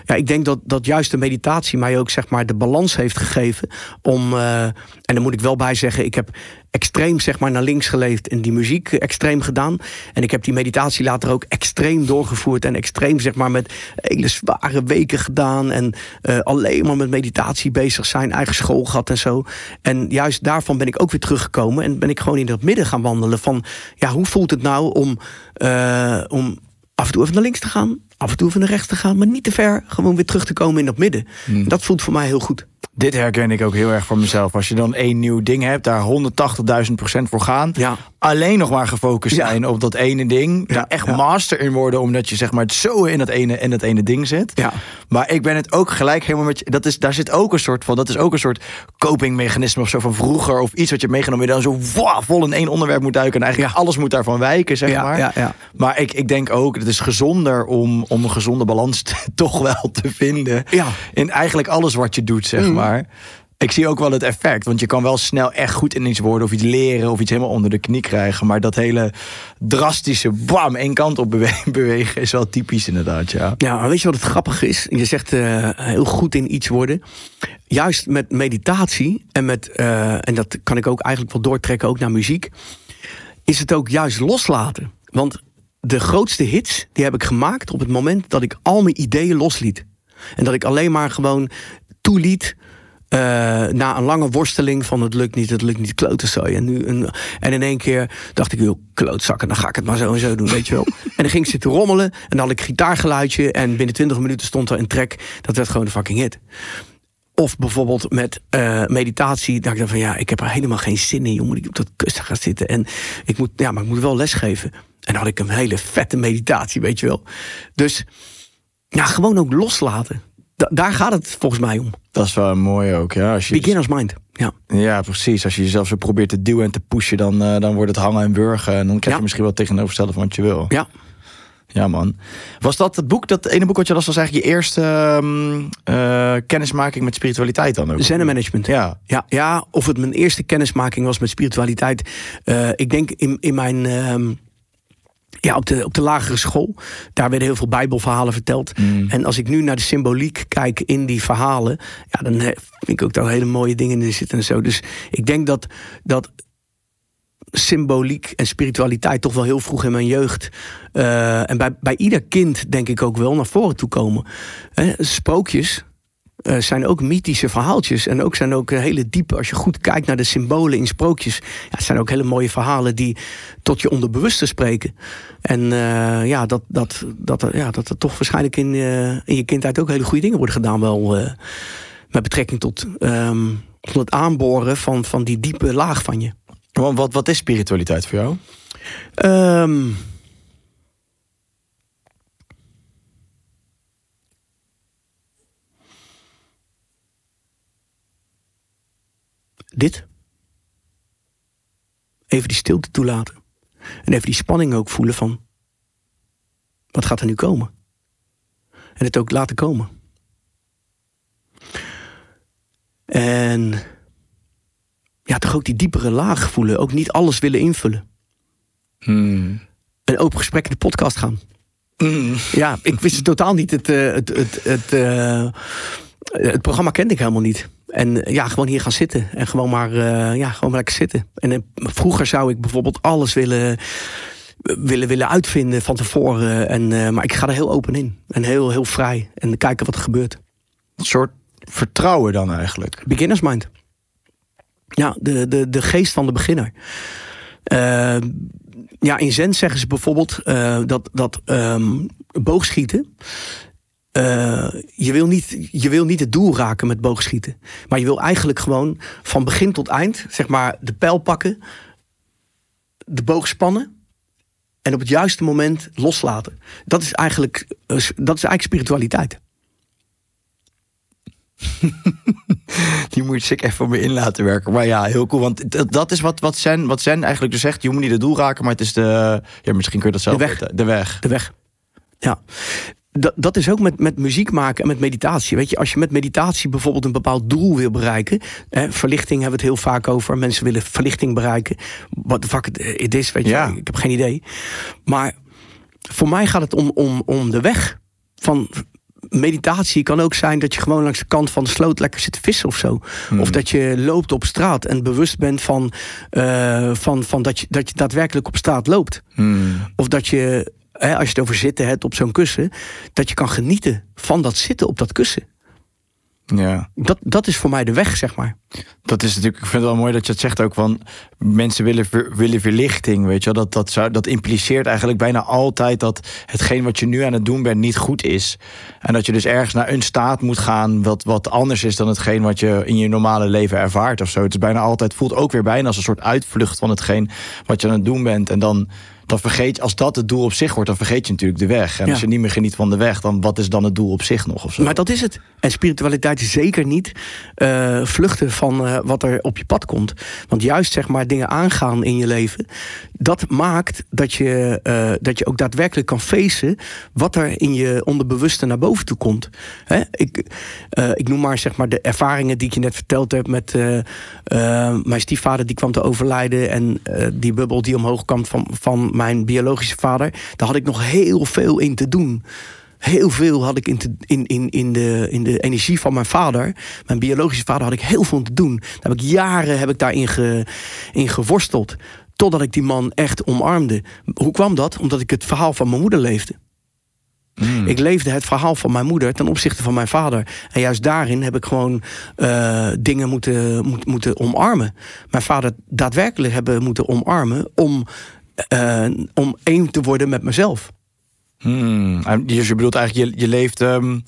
ja, ik denk dat, dat juist de meditatie mij ook zeg maar de balans heeft gegeven om, uh, en daar moet ik wel bij zeggen, ik heb extreem zeg maar naar links geleefd en die muziek extreem gedaan. En ik heb die meditatie later ook extreem doorgevoerd en extreem zeg maar met hele zware weken gedaan en uh, alleen maar met meditatie bezig zijn, eigen school gehad en zo. En juist daarvan ben ik ook weer teruggekomen en ben ik gewoon in dat midden gaan wandelen van, ja, hoe voelt het nou om, uh, om af en toe even naar links te gaan? Af en toe van naar rechts te gaan, maar niet te ver. Gewoon weer terug te komen in dat midden. Hmm. Dat voelt voor mij heel goed. Dit herken ik ook heel erg voor mezelf. Als je dan één nieuw ding hebt, daar honderdtachtigduizend procent voor gaan. Ja. Alleen nog maar gefocust ja. zijn op dat ene ding. Ja. Echt ja. master in worden, omdat je zeg maar het zo in dat ene, in dat ene ding zit. Ja. Maar ik ben het ook gelijk helemaal met je. Dat is, daar zit ook een soort van, dat is ook een soort copingmechanisme of zo van vroeger. Of iets wat je meegenomen hebt, dan zo wow, vol in één onderwerp moet duiken. En eigenlijk ja. alles moet daarvan wijken, zeg ja, maar. Ja, ja. Maar ik, ik denk ook, het is gezonder om... om een gezonde balans te, toch wel te vinden. Ja. In eigenlijk alles wat je doet, zeg mm. maar. Ik zie ook wel het effect, want je kan wel snel echt goed in iets worden... of iets leren of iets helemaal onder de knie krijgen. Maar dat hele drastische bam, één kant op bewegen, bewegen is wel typisch inderdaad, ja. Ja, maar weet je wat het grappige is? Je zegt uh, heel goed in iets worden. Juist met meditatie en met, uh, en dat kan ik ook eigenlijk wel doortrekken ook naar muziek... is het ook juist loslaten. Want de grootste hits, die heb ik gemaakt op het moment dat ik al mijn ideeën losliet. En dat ik alleen maar gewoon toeliet... Uh, na een lange worsteling van het lukt niet, het lukt niet, klotenzooi. En, nu een, en in één keer dacht ik, joh, klootzakken, dan ga ik het maar zo en zo doen, weet je wel. En dan ging ik zitten rommelen en dan had ik gitaargeluidje... en binnen twintig minuten stond er een track, dat werd gewoon een fucking hit. Of bijvoorbeeld met uh, meditatie, dacht ik dan van... ja, ik heb er helemaal geen zin in, joh, moet ik op dat kussen gaan zitten. En ik moet, ja, maar ik moet wel lesgeven. En dan had ik een hele vette meditatie, weet je wel. Dus ja, gewoon ook loslaten. Da- daar gaat het volgens mij om. Dat is wel mooi ook, ja. Als je beginner's mind, ja. Ja, precies. Als je jezelf zo probeert te duwen en te pushen... dan, uh, dan wordt het hangen en wurgen. En dan krijg je ja. misschien wel tegenoverstellen van wat je wil. Ja. Ja, man. Was dat het boek, dat ene boek wat je las... was eigenlijk je eerste um, uh, kennismaking met spiritualiteit dan ook? Zen en Management. Ja. Ja, ja, of het mijn eerste kennismaking was met spiritualiteit. Uh, ik denk in, in mijn... Um, Ja, op de, op de lagere school. Daar werden heel veel bijbelverhalen verteld. Mm. En als ik nu naar de symboliek kijk in die verhalen... ja, dan vind ik ook daar hele mooie dingen in zitten en zo. Dus ik denk dat, dat symboliek en spiritualiteit... toch wel heel vroeg in mijn jeugd... Uh, en bij, bij ieder kind denk ik ook wel naar voren toe komen. He, sprookjes... Uh, zijn ook mythische verhaaltjes. En ook zijn ook hele diepe... als je goed kijkt naar de symbolen in sprookjes... Ja, het zijn ook hele mooie verhalen... die tot je onderbewuste spreken. En uh, ja, dat, dat, dat, ja, dat er toch waarschijnlijk... In, uh, in je kindheid ook hele goede dingen worden gedaan. Wel uh, met betrekking tot, um, tot het aanboren... Van, van die diepe laag van je. Wat, wat is spiritualiteit voor jou? Um, Dit. Even die stilte toelaten. En even die spanning ook voelen van... wat gaat er nu komen? En het ook laten komen. En... ja, toch ook die diepere laag voelen. Ook niet alles willen invullen. Hmm. Een open gesprek in de podcast gaan. Hmm. Ja, ik wist totaal niet. Het, uh, het, het, het, uh, het programma kende ik helemaal niet. En ja, gewoon hier gaan zitten. En gewoon maar, uh, ja, gewoon maar lekker zitten. En uh, vroeger zou ik bijvoorbeeld alles willen, willen, willen uitvinden van tevoren. En, uh, maar ik ga er heel open in. En heel, heel vrij. En kijken wat er gebeurt. Een soort vertrouwen dan eigenlijk. Beginners mind. Ja, de, de, de geest van de beginner. Uh, ja, in Zen zeggen ze bijvoorbeeld uh, dat, dat um, boogschieten... Uh, je, wil niet, je wil niet het doel raken met boogschieten. Maar je wil eigenlijk gewoon van begin tot eind... zeg maar de pijl pakken, de boog spannen... en op het juiste moment loslaten. Dat is eigenlijk, dat is eigenlijk spiritualiteit. Die moet ik even voor me in laten werken. Maar ja, heel cool. Want dat is wat, wat, Zen, wat Zen eigenlijk dus zegt. Je moet niet het doel raken, maar het is de... ja, misschien kun je dat zelf... De weg. Weten. De weg. De weg. Ja. Dat, dat is ook met, met muziek maken en met meditatie. Weet je, als je met meditatie bijvoorbeeld een bepaald doel wil bereiken... Hè, verlichting hebben we het heel vaak over. Mensen willen verlichting bereiken. Wat de fuck het is, weet je. Ja. Ik heb geen idee. Maar voor mij gaat het om, om, om de weg. Van meditatie kan ook zijn dat je gewoon langs de kant van de sloot... lekker zit vissen of zo. Hmm. Of dat je loopt op straat en bewust bent van, uh, van, van dat, je, dat je daadwerkelijk op straat loopt. Hmm. Of dat je... He, als je het over zitten hebt op zo'n kussen... dat je kan genieten van dat zitten op dat kussen. Ja. Dat, dat is voor mij de weg, zeg maar. Dat is natuurlijk... Ik vind het wel mooi dat je het zegt ook van... mensen willen, ver, willen verlichting, weet je wel. Dat, dat, zou, dat impliceert eigenlijk bijna altijd... dat hetgeen wat je nu aan het doen bent niet goed is. En dat je dus ergens naar een staat moet gaan... wat, wat anders is dan hetgeen wat je in je normale leven ervaart of zo. Het is bijna altijd... voelt ook weer bijna als een soort uitvlucht... van hetgeen wat je aan het doen bent. En dan... Dan vergeet, als dat het doel op zich wordt, dan vergeet je natuurlijk de weg. En ja. Als je niet meer geniet van de weg, dan wat is dan het doel op zich nog? Of zo? Maar dat is het. En spiritualiteit is zeker niet uh, vluchten van uh, wat er op je pad komt. Want juist zeg maar dingen aangaan in je leven... dat maakt dat je, uh, dat je ook daadwerkelijk kan facen wat er in je onderbewuste naar boven toe komt. Hè? Ik, uh, ik noem maar, zeg maar de ervaringen die ik je net verteld heb met uh, uh, mijn stiefvader die kwam te overlijden en uh, die bubbel die omhoog kwam van, van mijn biologische vader. Daar had ik nog heel veel in te doen. Heel veel had ik in, te, in, in, in, de, in de energie van mijn vader. Mijn biologische vader had ik heel veel te doen. Daar heb ik jaren heb ik daarin ge, in geworsteld. Totdat ik die man echt omarmde. Hoe kwam dat? Omdat ik het verhaal van mijn moeder leefde. Mm. Ik leefde het verhaal van mijn moeder ten opzichte van mijn vader. En juist daarin heb ik gewoon uh, dingen moeten, moet, moeten omarmen. Mijn vader daadwerkelijk hebben moeten omarmen... om, uh, om één te worden met mezelf. Hmm. Dus je bedoelt eigenlijk, je, je leeft... Um,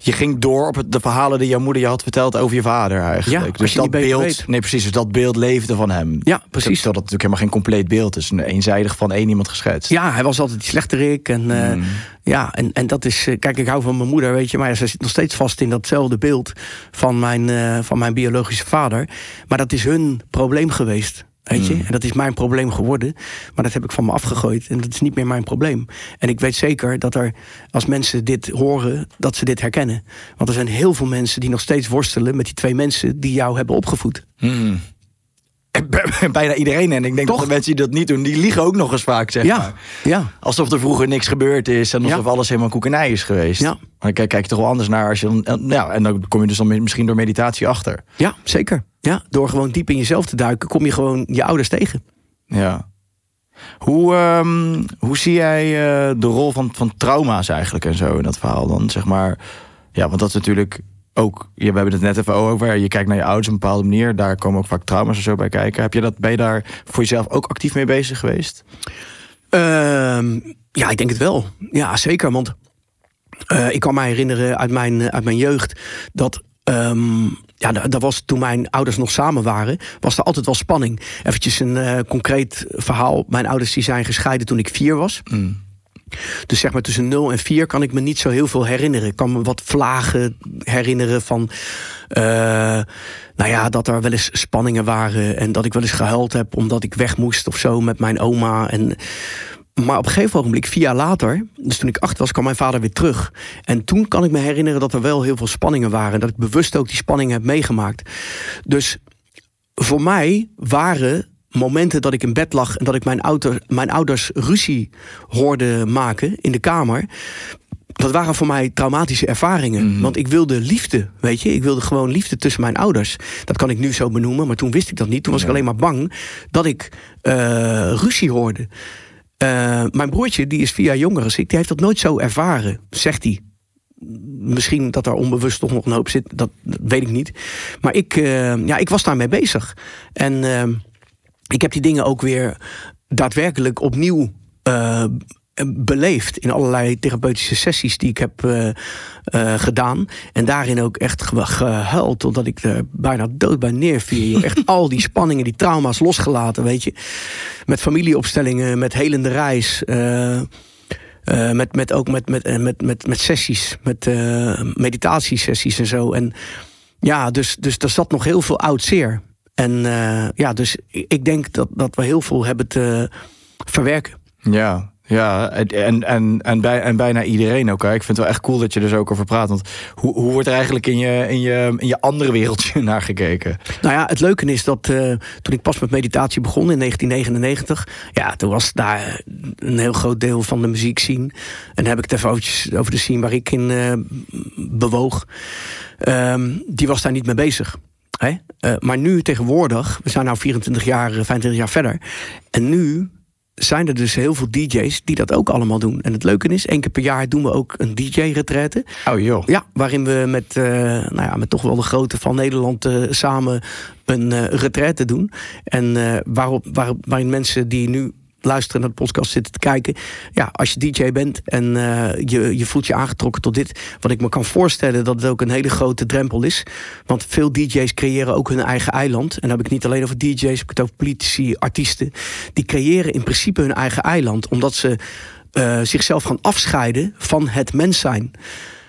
je ging door op de verhalen die jouw moeder je had verteld over je vader eigenlijk. Ja, dus dat beeld, weet. Nee, precies, dus dat beeld leefde van hem. Ja, precies. Terwijl dat natuurlijk helemaal geen compleet beeld is. Een eenzijdig van één iemand geschetst. Ja, hij was altijd die slechterik. En, uh, hmm. ja, en, en dat is... Kijk, ik hou van mijn moeder, weet je. Maar zij zit nog steeds vast in datzelfde beeld van mijn, uh, van mijn biologische vader. Maar dat is hun probleem geweest. Weet je? En dat is mijn probleem geworden. Maar dat heb ik van me afgegooid. En dat is niet meer mijn probleem. En ik weet zeker dat er, als mensen dit horen, dat ze dit herkennen. Want er zijn heel veel mensen die nog steeds worstelen met die twee mensen die jou hebben opgevoed. Hmm. Bijna iedereen. En ik denk Toch? dat de mensen die dat niet doen, die liegen ook nog eens vaak, zeg ja. maar. Ja. Alsof er vroeger niks gebeurd is en alsof ja. alles helemaal koekenij is geweest. Ja. Maar kijk, kijk je toch wel anders naar als je dan. Ja, en dan kom je dus dan misschien door meditatie achter. Ja, zeker. Ja, door gewoon diep in jezelf te duiken, kom je gewoon je ouders tegen. Ja. Hoe, um, hoe zie jij uh, de rol van, van trauma's eigenlijk en zo in dat verhaal dan, zeg maar? Ja, want dat is natuurlijk ook... Ja, we hebben het net even over, je kijkt naar je ouders op een bepaalde manier. Daar komen ook vaak trauma's en zo bij kijken. Heb je dat, ben je daar voor jezelf ook actief mee bezig geweest? Uh, ja, ik denk het wel. Ja, zeker, want uh, ik kan me herinneren uit mijn, uit mijn jeugd dat... Um, Ja, dat was toen mijn ouders nog samen waren, was er altijd wel spanning. Eventjes een uh, concreet verhaal. Mijn ouders die zijn gescheiden toen ik vier was. Mm. Dus zeg maar tussen nul en vier kan ik me niet zo heel veel herinneren. Ik kan me wat vlagen herinneren van... Uh, nou ja, dat er wel eens spanningen waren. En dat ik wel eens gehuild heb omdat ik weg moest of zo met mijn oma. En... Maar op een gegeven ogenblik, vier jaar later, dus toen ik acht was, kwam mijn vader weer terug. En toen kan ik me herinneren dat er wel heel veel spanningen waren. Dat ik bewust ook die spanningen heb meegemaakt. Dus voor mij waren momenten dat ik in bed lag en dat ik mijn ouders, mijn ouders ruzie hoorde maken in de kamer. Dat waren voor mij traumatische ervaringen. Mm-hmm. Want ik wilde liefde, weet je. Ik wilde gewoon liefde tussen mijn ouders. Dat kan ik nu zo benoemen, maar toen wist ik dat niet. Toen was ja. ik alleen maar bang dat ik uh, ruzie hoorde. Uh, mijn broertje, die is vier jaar jonger als ik, die heeft dat nooit zo ervaren, zegt hij. Misschien dat er onbewust toch nog een hoop zit, dat, dat weet ik niet. Maar ik, uh, ja, ik was daarmee bezig. En uh, ik heb die dingen ook weer daadwerkelijk opnieuw uh, beleefd in allerlei therapeutische sessies die ik heb uh, uh, gedaan. En daarin ook echt ge- gehuild, totdat ik er bijna dood bij neerviel. Echt al die spanningen, die trauma's losgelaten, weet je. Met familieopstellingen, met helende reis. Uh, uh, met, met ook met, met, met, met, met sessies, met uh, meditatiesessies en zo. En ja, dus, dus er zat nog heel veel oud zeer. En uh, ja, dus ik denk dat, dat we heel veel hebben te verwerken. Ja. Ja, en, en, en, bij, en bijna iedereen ook. Hè. Ik vind het wel echt cool dat je er zo ook over praat. Want hoe, hoe wordt er eigenlijk in je, in, je, in je andere wereldje naar gekeken? Nou ja, het leuke is dat uh, toen ik pas met meditatie begon in negentien negenennegentig... ja, toen was daar een heel groot deel van de muziek zien. En dan heb ik het even over de scene waar ik in uh, bewoog. Um, die was daar niet mee bezig. Hè? Uh, maar nu tegenwoordig, we zijn nou vierentwintig jaar, vijfentwintig jaar verder. En nu... zijn er dus heel veel D J's die dat ook allemaal doen. En het leuke is, één keer per jaar doen we ook een D J-retraite. Oh joh. Ja, waarin we met, uh, nou ja, met toch wel de grote van Nederland uh, samen een uh, retraite doen. En uh, waarop, waarop, waarin mensen die nu luisteren naar de podcast zitten te kijken. Ja, als je D J bent en uh, je, je voelt je aangetrokken tot dit. Wat ik me kan voorstellen dat het ook een hele grote drempel is. Want veel D J's creëren ook hun eigen eiland. En dan heb ik niet alleen over D J's, heb ik het over politici, artiesten. Die creëren in principe hun eigen eiland. Omdat ze uh, zichzelf gaan afscheiden van het mens zijn.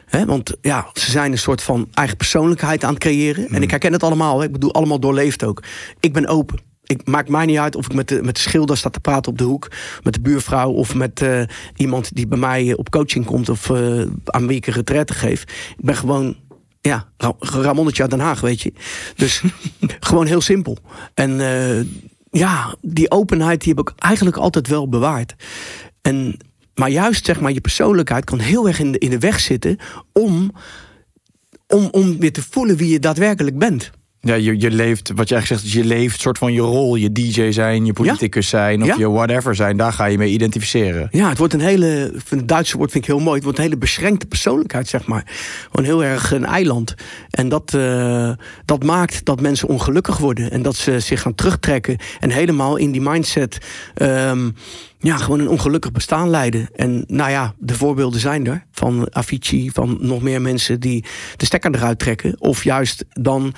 He, want ja, ze zijn een soort van eigen persoonlijkheid aan het creëren. Mm. En ik herken het allemaal. He. Ik bedoel, allemaal doorleefd ook. Ik ben open. ik maakt mij niet uit of ik met de, met de schilder sta te praten op de hoek, met de buurvrouw of met uh, iemand die bij mij op coaching komt of uh, aan wie ik een retraite geef. Ik ben gewoon, ja, Ramonnetje uit Den Haag, weet je. Dus gewoon heel simpel. En uh, ja, die openheid die heb ik eigenlijk altijd wel bewaard. En, maar juist, zeg maar, je persoonlijkheid kan heel erg in de, in de weg zitten om, om, om weer te voelen wie je daadwerkelijk bent. Ja, je, je leeft, wat je eigenlijk zegt, je leeft soort van je rol. Je D J zijn, je politicus zijn of ja? je whatever zijn. Daar ga je mee identificeren. Ja, het wordt een hele, het Duitse woord vind ik heel mooi. Het wordt een hele beschränkte persoonlijkheid, zeg maar. Gewoon heel erg een eiland. En dat, uh, dat maakt dat mensen ongelukkig worden. En dat ze zich gaan terugtrekken. En helemaal in die mindset um, ja, gewoon een ongelukkig bestaan leiden. En nou ja, de voorbeelden zijn er. Van Avicii, van nog meer mensen die de stekker eruit trekken. Of juist dan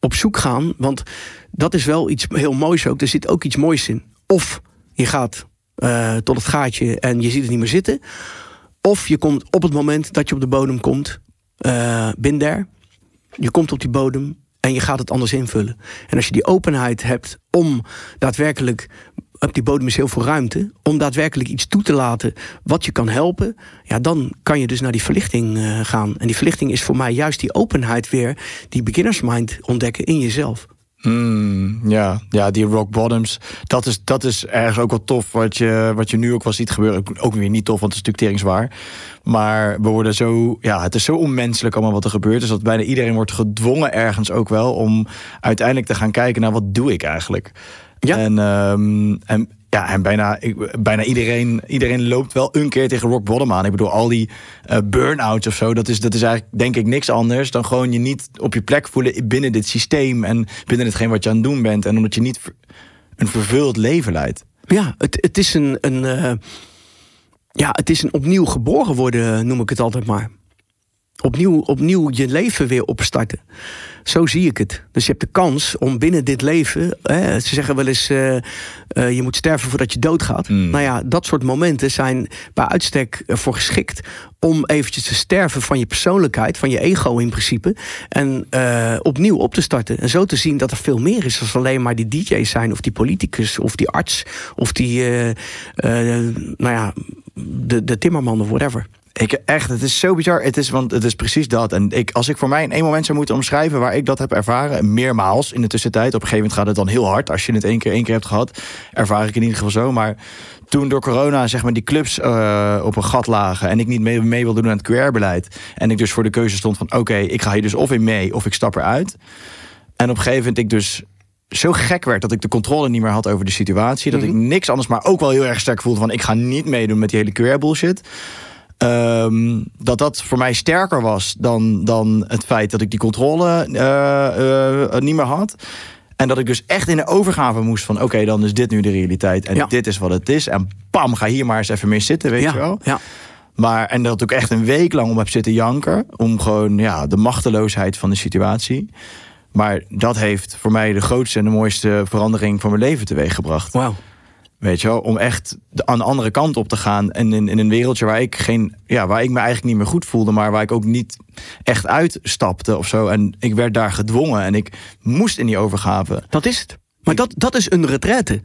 op zoek gaan, want dat is wel iets heel moois ook. Er zit ook iets moois in. Of je gaat uh, tot het gaatje en je ziet het niet meer zitten. Of je komt op het moment dat je op de bodem komt, uh, bin there. Je komt op die bodem en je gaat het anders invullen. En als je die openheid hebt om daadwerkelijk, op die bodem is heel veel ruimte, om daadwerkelijk iets toe te laten wat je kan helpen, ja, dan kan je dus naar die verlichting uh, gaan. En die verlichting is voor mij juist die openheid weer, die beginnersmind ontdekken in jezelf. Mm, ja, ja, die rock bottoms. Dat is, dat is ergens ook wel tof wat je, wat je nu ook wel ziet gebeuren. Ook weer niet tof, want het is natuurlijk teringswaar. Maar we worden zo, ja, het is zo onmenselijk allemaal wat er gebeurt. Dus dat bijna iedereen wordt gedwongen ergens ook wel om uiteindelijk te gaan kijken naar wat doe ik eigenlijk. Ja. En, um, en, ja, en bijna, ik, bijna iedereen, iedereen loopt wel een keer tegen rock bottom aan. Ik bedoel, al die uh, burn-outs of zo, dat is, dat is eigenlijk denk ik niks anders dan gewoon je niet op je plek voelen binnen dit systeem en binnen hetgeen wat je aan het doen bent. En omdat je niet een vervuld leven leidt. Ja, het, het is een, een, uh, ja, het is een opnieuw geboren worden, noem ik het altijd maar. Opnieuw, opnieuw je leven weer opstarten. Zo zie ik het. Dus je hebt de kans om binnen dit leven, hè, ze zeggen wel eens, uh, uh, je moet sterven voordat je doodgaat. Mm. Nou ja, dat soort momenten zijn bij uitstek voor geschikt om eventjes te sterven van je persoonlijkheid, van je ego in principe, en uh, opnieuw op te starten. En zo te zien dat er veel meer is dan alleen maar die D J's zijn, of die politicus, of die arts, of die, uh, uh, nou ja, de, de timmerman of whatever. Ik, echt, het is zo bizar. Het is, want het is precies dat. En ik, als ik voor mij in één moment zou moeten omschrijven waar ik dat heb ervaren, meermaals in de tussentijd. Op een gegeven moment gaat het dan heel hard. Als je het één keer één keer hebt gehad, ervaar ik in ieder geval zo. Maar toen door corona, zeg maar, die clubs uh, op een gat lagen en ik niet mee, mee wilde doen aan het Q R-beleid. En ik dus voor de keuze stond van oké, okay, ik ga hier dus of in mee of ik stap eruit. En op een gegeven moment ik dus zo gek werd dat ik de controle niet meer had over de situatie. Dat mm-hmm. ik niks anders, maar ook wel heel erg sterk voelde van ik ga niet meedoen met die hele Q R-bullshit. Um, dat dat voor mij sterker was dan, dan het feit dat ik die controle uh, uh, niet meer had. En dat ik dus echt in de overgave moest van oké, okay, dan is dit nu de realiteit. En ja. dit is wat het is. En pam, ga hier maar eens even mee zitten, weet ja. je wel. Ja. Maar, en dat ik echt een week lang om heb zitten janken. Om gewoon ja, de machteloosheid van de situatie. Maar dat heeft voor mij de grootste en de mooiste verandering van mijn leven teweeggebracht. Wauw. Weet je wel, om echt de, aan de andere kant op te gaan. En in, in een wereldje waar ik geen, ja, waar ik me eigenlijk niet meer goed voelde, maar waar ik ook niet echt uitstapte of zo. En ik werd daar gedwongen en ik moest in die overgave. Dat is het. Maar dat, dat is een retraite.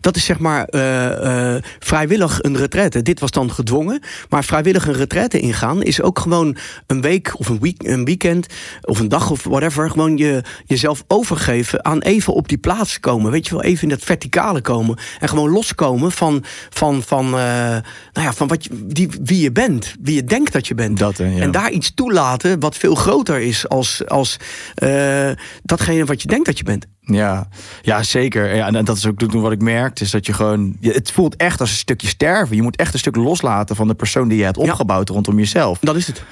Dat is zeg maar uh, uh, vrijwillig een retraite. Dit was dan gedwongen. Maar vrijwillig een retraite ingaan is ook gewoon een week of een, week, een weekend of een dag of whatever. Gewoon je, jezelf overgeven aan even op die plaats komen. Weet je wel, even in dat verticale komen. En gewoon loskomen van, van, van, uh, nou ja, van wat je, die, wie je bent. Wie je denkt dat je bent. Dat, hè, ja. En daar iets toelaten wat veel groter is als, als uh, datgene wat je denkt dat je bent. Ja, ja zeker. Ja, en dat is ook wat ik merkte, is dat je gewoon, het voelt echt als een stukje sterven. Je moet echt een stuk loslaten van de persoon die je hebt opgebouwd ja. rondom jezelf. Dat is het.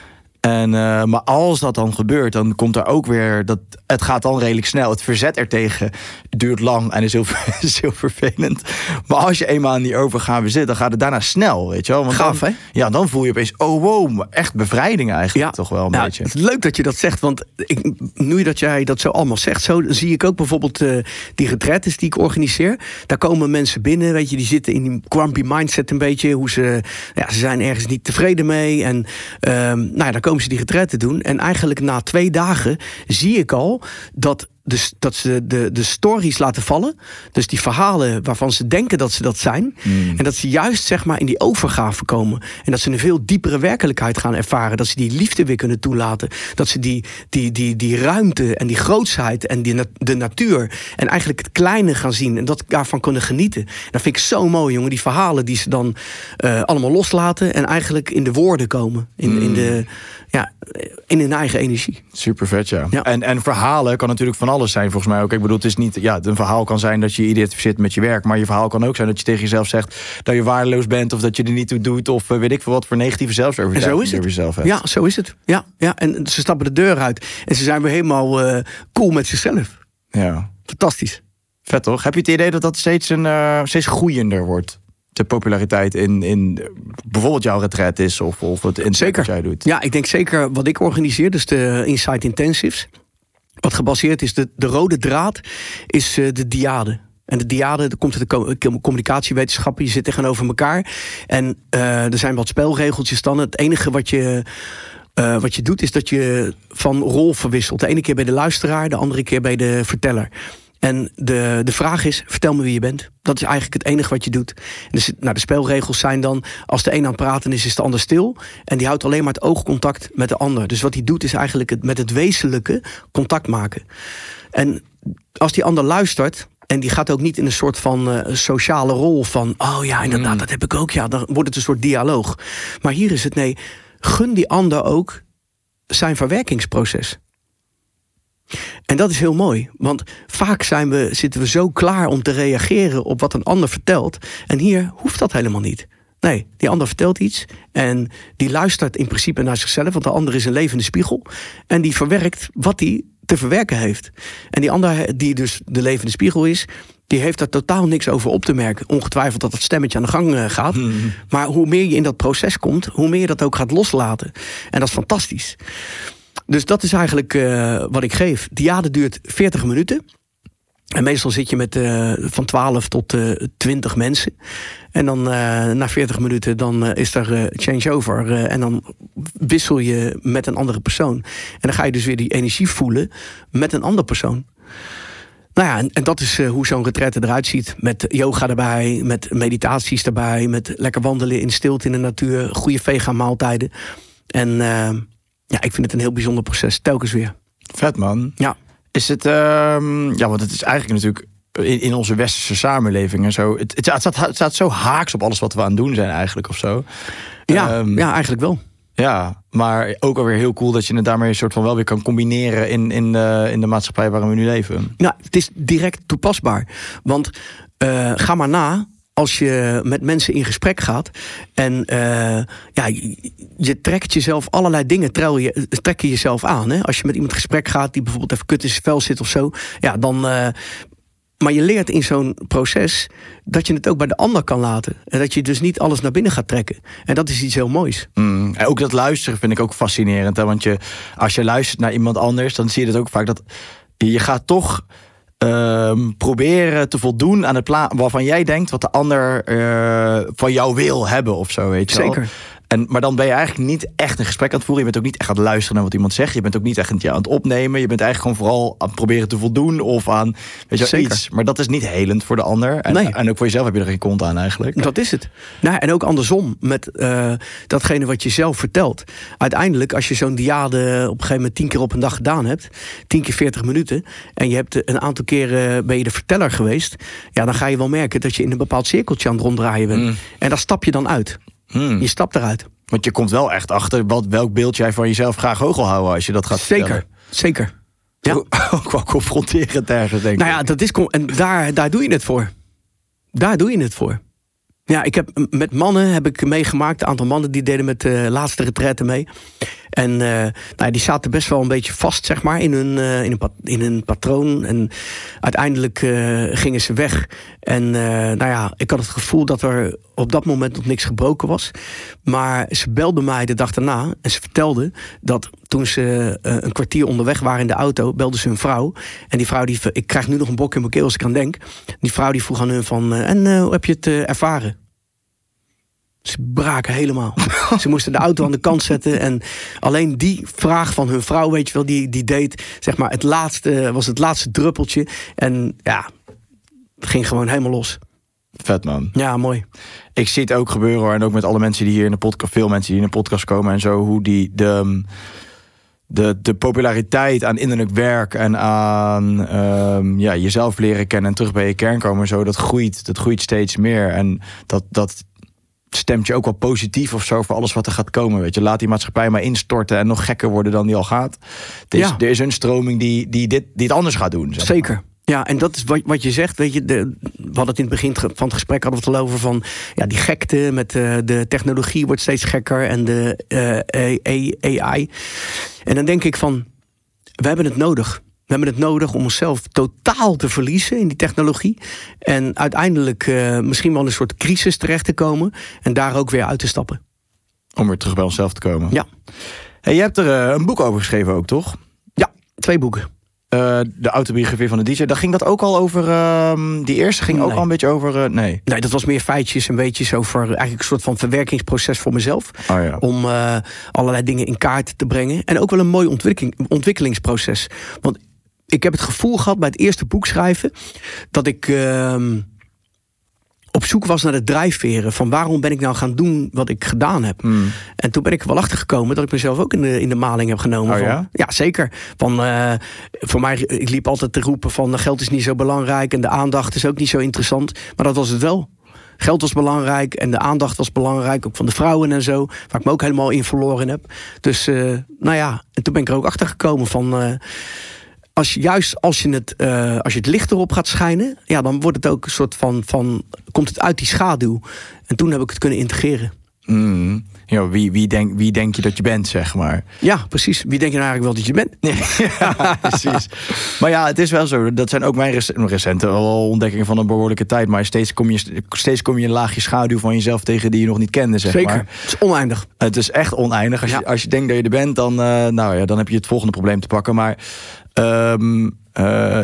En, uh, maar als dat dan gebeurt, dan komt er ook weer dat het gaat dan redelijk snel. Het verzet ertegen duurt lang en is heel, is heel vervelend. Maar als je eenmaal in die overgave zit, dan gaat het daarna snel, weet je wel. Want gaaf, hè? Ja, dan voel je opeens, oh wow, echt bevrijding eigenlijk ja, toch wel een nou, beetje. Het is leuk dat je dat zegt, want ik, nu dat jij dat zo allemaal zegt, zo zie ik ook bijvoorbeeld uh, die retraites die ik organiseer. Daar komen mensen binnen, weet je, die zitten in die grumpy mindset een beetje. Hoe ze, ja, ze zijn ergens niet tevreden mee en um, nou ja, daar komen ze die retraite doen. En eigenlijk na twee dagen zie ik al dat Dus dat ze de, de stories laten vallen. Dus die verhalen waarvan ze denken dat ze dat zijn. Mm. En dat ze juist zeg maar in die overgave komen. En dat ze een veel diepere werkelijkheid gaan ervaren. Dat ze die liefde weer kunnen toelaten. Dat ze die, die, die, die ruimte en die grootsheid en die, de natuur. En eigenlijk het kleine gaan zien. En dat daarvan kunnen genieten. En dat vind ik zo mooi, jongen. Die verhalen die ze dan uh, allemaal loslaten. En eigenlijk in de woorden komen. In, mm. in de... Ja, in hun eigen energie. Super vet, ja. ja. En, en verhalen kan natuurlijk van alles zijn, volgens mij ook. Ik bedoel, het is niet... Ja, een verhaal kan zijn dat je je identificeert met je werk... maar je verhaal kan ook zijn dat je tegen jezelf zegt... dat je waardeloos bent of dat je er niet toe doet... of weet ik veel wat voor negatieve zelfsovertuiging over jezelf hebt. Ja, zo is het. Ja, ja. En ze stappen de deur uit. En ze zijn weer helemaal uh, cool met zichzelf. Ja. Fantastisch. Vet, toch? Heb je het idee dat dat steeds, een, uh, steeds groeiender wordt? De populariteit in, in bijvoorbeeld jouw retreat is... of, of het insight dat jij doet. Ja, ik denk zeker wat ik organiseer, dus de Insight Intensives... wat gebaseerd is, de, de rode draad is de dyade... En de diade, dat komt uit de communicatiewetenschappen. Je zit tegenover elkaar. En uh, er zijn wat spelregeltjes dan. Het enige wat je, uh, wat je doet, is dat je van rol verwisselt. De ene keer bij de luisteraar, de andere keer bij de verteller. En de, de vraag is, vertel me wie je bent. Dat is eigenlijk het enige wat je doet. Dus, nou, de spelregels zijn dan, als de een aan het praten is, is de ander stil. En die houdt alleen maar het oogcontact met de ander. Dus wat hij doet is eigenlijk het, met het wezenlijke contact maken. En als die ander luistert... En die gaat ook niet in een soort van uh, sociale rol van... oh ja, inderdaad, mm. dat heb ik ook. Ja, dan wordt het een soort dialoog. Maar hier is het, nee, gun die ander ook zijn verwerkingsproces. En dat is heel mooi. Want vaak zijn we, zitten we zo klaar om te reageren op wat een ander vertelt. En hier hoeft dat helemaal niet. Nee, die ander vertelt iets en die luistert in principe naar zichzelf... want de ander is een levende spiegel en die verwerkt wat hij te verwerken heeft. En die ander, die dus de levende spiegel is... die heeft daar totaal niks over op te merken. Ongetwijfeld dat het stemmetje aan de gang gaat. Hmm. Maar hoe meer je in dat proces komt, hoe meer je dat ook gaat loslaten. En dat is fantastisch. Dus dat is eigenlijk uh, wat ik geef. Diade duurt veertig minuten... En meestal zit je met uh, van twaalf tot uh, twintig mensen. En dan uh, na veertig minuten dan uh, is er uh, changeover. Uh, en dan wissel je met een andere persoon. En dan ga je dus weer die energie voelen met een andere persoon. Nou ja, en, en dat is uh, hoe zo'n retraite eruit ziet. Met yoga erbij, met meditaties erbij... met lekker wandelen in stilte in de natuur. Goede vegan maaltijden. En uh, ja, ik vind het een heel bijzonder proces. Telkens weer. Vet, man. Ja. Is het, uh, ja, want het is eigenlijk natuurlijk in, in onze westerse samenleving en zo. Het, het, staat, het staat zo haaks op alles wat we aan het doen zijn, eigenlijk of zo. Ja, um, ja, eigenlijk wel. Ja, maar ook alweer heel cool dat je het daarmee een soort van wel weer kan combineren in, in, de, in de maatschappij waarin we nu leven. Nou, het is direct toepasbaar. Want uh, ga maar na. Als je met mensen in gesprek gaat en uh, ja, je, je trekt jezelf allerlei dingen, trel je, trek je jezelf aan. Hè? Als je met iemand in gesprek gaat die bijvoorbeeld even kut in zijn vel zit of zo, ja, dan. Uh, maar je leert in zo'n proces dat je het ook bij de ander kan laten. En dat je dus niet alles naar binnen gaat trekken. En dat is iets heel moois. Mm. En ook dat luisteren vind ik ook fascinerend. Hè? Want je, als je luistert naar iemand anders, dan zie je dat ook vaak. Dat je gaat toch... Um, proberen te voldoen aan het pla- waarvan jij denkt wat de ander uh, van jou wil hebben of zo, weet je wel. Zeker. En, maar dan ben je eigenlijk niet echt een gesprek aan het voeren. Je bent ook niet echt aan het luisteren naar wat iemand zegt. Je bent ook niet echt aan het opnemen. Je bent eigenlijk gewoon vooral aan het proberen te voldoen of aan weet je, Zeker. iets. Maar dat is niet helend voor de ander. En, nee. en ook voor jezelf heb je er geen kont aan eigenlijk. Dat is het. Nou, en ook andersom met uh, datgene wat je zelf vertelt. Uiteindelijk, als je zo'n diade op een gegeven moment tien keer op een dag gedaan hebt. Tien keer veertig minuten. En je hebt een aantal keren uh, ben je de verteller geweest. Ja, dan ga je wel merken dat je in een bepaald cirkeltje aan het ronddraaien bent. Mm. En daar stap je dan uit. Hmm. Je stapt eruit. Want je komt wel echt achter wat, welk beeld jij van jezelf graag hoog wil houden als je dat gaat Zeker, vertellen. zeker. Ja. Ook wel confronterend ergens, denk ik. Nou ja, dat is, en daar, daar doe je het voor. Daar doe je het voor. Ja, ik heb, met mannen heb ik meegemaakt. Een aantal mannen die deden met de laatste retraite mee. En uh, nou ja, die zaten best wel een beetje vast, zeg maar, in hun, uh, in een, pat- in hun patroon. En uiteindelijk uh, gingen ze weg. En uh, nou ja, ik had het gevoel dat er op dat moment nog niks gebroken was. Maar ze belden mij de dag daarna. En ze vertelden dat toen ze uh, een kwartier onderweg waren in de auto, belden ze hun vrouw. En die vrouw, die, ik krijg nu nog een bok in mijn keel als ik aan denk. Die vrouw die vroeg aan hun van, uh, en uh, hoe heb je het uh, ervaren? Ze braken helemaal. Ze moesten de auto aan de kant zetten. En alleen die vraag van hun vrouw, weet je wel, die, die deed, zeg maar, het laatste, was het laatste druppeltje. En ja, het ging gewoon helemaal los. Vet, man. Ja, mooi. Ik zie het ook gebeuren, hoor. En ook met alle mensen die hier in de podcast, veel mensen die in de podcast komen en zo, hoe die de, de, de populariteit aan innerlijk werk en aan um, ja, jezelf leren kennen en terug bij je kern komen en zo, dat groeit, dat groeit steeds meer. En dat, dat stemt je ook wel positief of zo voor alles wat er gaat komen. Weet je, laat die maatschappij maar instorten en nog gekker worden dan die al gaat. Het is, ja. Er is een stroming die, die, dit, die het anders gaat doen. Zeg maar. Zeker. Ja, en dat is wat, wat je zegt. Weet je, de, we hadden het in het begin van het gesprek hadden we het al over van ja, die gekte met uh, de technologie wordt steeds gekker en de uh, A I. En dan denk ik van, we hebben het nodig. We hebben het nodig om onszelf totaal te verliezen in die technologie. En uiteindelijk uh, misschien wel in een soort crisis terecht te komen en daar ook weer uit te stappen. Om weer terug bij onszelf te komen. Ja. Hey, je hebt er uh, een boek over geschreven ook, toch? Ja, twee boeken. Uh, de autobiografie van de D J, daar ging dat ook al over. Uh, die eerste ging nee. ook al een beetje over. Uh, nee. nee, dat was meer feitjes en weetjes over eigenlijk een soort van verwerkingsproces voor mezelf. Oh ja. Om uh, allerlei dingen in kaart te brengen. En ook wel een mooi ontwikkeling, ontwikkelingsproces. Want ik heb het gevoel gehad bij het eerste boek schrijven dat ik uh, op zoek was naar de drijfveren. Van waarom ben ik nou gaan doen wat ik gedaan heb? Mm. En toen ben ik wel achtergekomen dat ik mezelf ook in de, in de maling heb genomen. Oh, van, ja? ja, zeker. Van, uh, voor mij, ik liep altijd te roepen van geld is niet zo belangrijk en de aandacht is ook niet zo interessant. Maar dat was het wel. Geld was belangrijk en de aandacht was belangrijk. Ook van de vrouwen en zo. Waar ik me ook helemaal in verloren heb. Dus uh, nou ja, en toen ben ik er ook achtergekomen van... Uh, Als, juist als je, het, uh, als je het licht erop gaat schijnen, ja, dan wordt het ook een soort van, van komt het uit die schaduw. En toen heb ik het kunnen integreren. Mm. Ja, wie, wie, denk, wie denk je dat je bent, zeg maar? Ja, precies. Wie denk je nou eigenlijk wel dat je bent? Nee. Ja, precies. Maar ja, het is wel zo. Dat zijn ook mijn recente ontdekkingen van een behoorlijke tijd. Maar steeds kom je, steeds kom je een laagje schaduw van jezelf tegen die je nog niet kende, zeg Zeker. maar. Het is oneindig. Het is echt oneindig. Als, ja. je, als je denkt dat je er bent, dan, uh, nou ja, dan heb je het volgende probleem te pakken. Maar... Um, uh,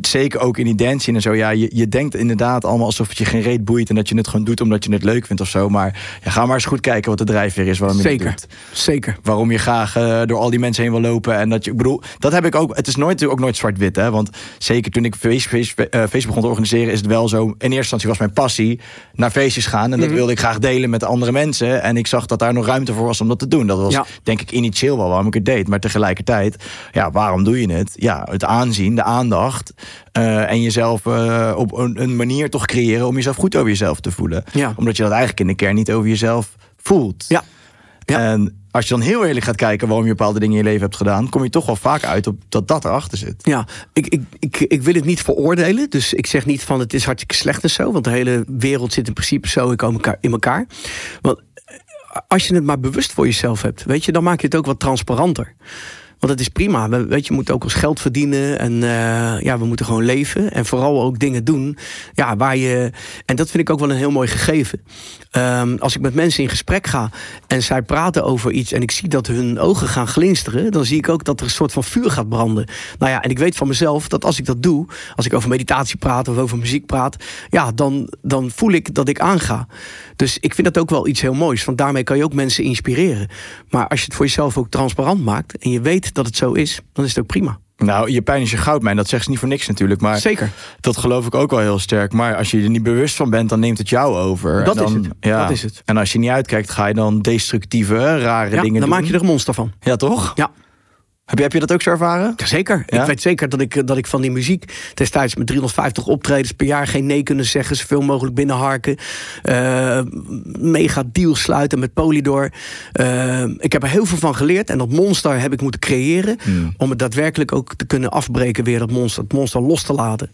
zeker ook in die dancing en zo. Ja, je, je denkt inderdaad allemaal alsof het je geen reet boeit en dat je het gewoon doet omdat je het leuk vindt of zo. Maar ja, ga maar eens goed kijken wat de drijfveer is waarom je zeker, het doet. Zeker. Waarom je graag uh, door al die mensen heen wil lopen en dat je, ik bedoel, dat heb ik ook. Het is nooit natuurlijk ook nooit zwart-wit, hè? Want zeker toen ik feest, feest, uh, feest begon te organiseren is het wel zo. In eerste instantie was mijn passie naar feestjes gaan en mm-hmm. dat wilde ik graag delen met andere mensen. En ik zag dat daar nog ruimte voor was om dat te doen. Dat was ja. denk ik initieel wel waarom ik het deed, maar tegelijkertijd, ja, waarom doe je het? Ja, het aanzien, de aandacht uh, en jezelf uh, op een, een manier toch creëren om jezelf goed over jezelf te voelen. Ja. Omdat je dat eigenlijk in de kern niet over jezelf voelt. Ja. Ja. En als je dan heel eerlijk gaat kijken waarom je bepaalde dingen in je leven hebt gedaan, kom je toch wel vaak uit op dat dat erachter zit. Ja, ik, ik, ik, ik wil het niet veroordelen. Dus ik zeg niet van het is hartstikke slecht en zo. Want de hele wereld zit in principe zo in elkaar. Want als je het maar bewust voor jezelf hebt, weet je, dan maak je het ook wat transparanter. Want dat is prima. We, weet je, we moeten ook ons geld verdienen. En uh, ja, we moeten gewoon leven. En vooral ook dingen doen. Ja, waar je, en dat vind ik ook wel een heel mooi gegeven. Um, als ik met mensen in gesprek ga en zij praten over iets en ik zie dat hun ogen gaan glinsteren, dan zie ik ook dat er een soort van vuur gaat branden. Nou ja, en ik weet van mezelf dat als ik dat doe, als ik over meditatie praat of over muziek praat, ja, dan, dan voel ik dat ik aanga. Dus ik vind dat ook wel iets heel moois. Want daarmee kan je ook mensen inspireren. Maar als je het voor jezelf ook transparant maakt en je weet dat het zo is, dan is het ook prima. Nou, je pijn is je goudmijn. Dat zegt ze niet voor niks natuurlijk. Maar Zeker. Dat geloof ik ook wel heel sterk. Maar als je er niet bewust van bent, dan neemt het jou over. Dat, en dan, is, het. Ja. dat is het. En als je niet uitkijkt, ga je dan destructieve, rare ja, dingen dan doen. Dan maak je er een monster van. Ja, toch? Ja. Heb je, heb je dat ook zo ervaren? Jazeker. Ja? Ik weet zeker dat ik, dat ik van die muziek destijds met driehonderdvijftig optredens per jaar geen nee kunnen zeggen. Zoveel mogelijk binnenharken. Uh, mega deals sluiten met Polydor. Uh, ik heb er heel veel van geleerd. En dat monster heb ik moeten creëren. Mm. Om het daadwerkelijk ook te kunnen afbreken weer. Dat monster, het monster los te laten.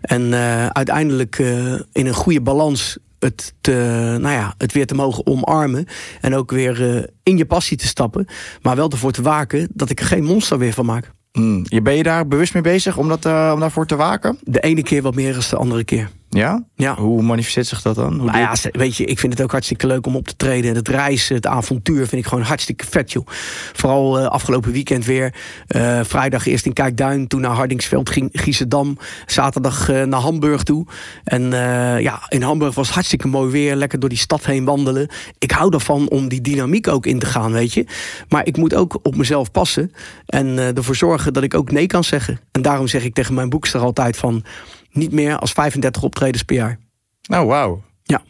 En uh, uiteindelijk uh, in een goede balans het, te, nou ja, het weer te mogen omarmen. En ook weer uh, in je passie te stappen. Maar wel ervoor te waken dat ik er geen monster weer van maak. Mm. Ben je daar bewust mee bezig om, dat, uh, om daarvoor te waken? De ene keer wat meer dan de andere keer. Ja? Ja. Hoe manifesteert zich dat dan? Hoe nou ja, weet je, ik vind het ook hartstikke leuk om op te treden. En het reizen, het avontuur vind ik gewoon hartstikke vet, joh. Vooral uh, afgelopen weekend weer. Uh, vrijdag eerst in Kijkduin, toen naar Hardingsveld, ging Giesendam. Zaterdag uh, naar Hamburg toe. En uh, ja, in Hamburg was het hartstikke mooi weer. Lekker door die stad heen wandelen. Ik hou ervan om die dynamiek ook in te gaan, weet je. Maar ik moet ook op mezelf passen. En uh, ervoor zorgen dat ik ook nee kan zeggen. En daarom zeg ik tegen mijn boekster altijd van... niet meer als vijfendertig optredens per jaar. Nou, wauw. Ja.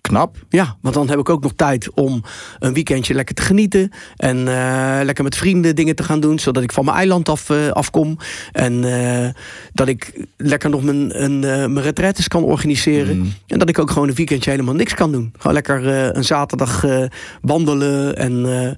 Knap. Ja, want dan heb ik ook nog tijd om een weekendje lekker te genieten. En uh, lekker met vrienden dingen te gaan doen. Zodat ik van mijn eiland af, uh, afkom. En uh, dat ik lekker nog mijn, een, uh, mijn retraites kan organiseren. Mm. En dat ik ook gewoon een weekendje helemaal niks kan doen. Gewoon lekker uh, een zaterdag uh, wandelen en... Uh,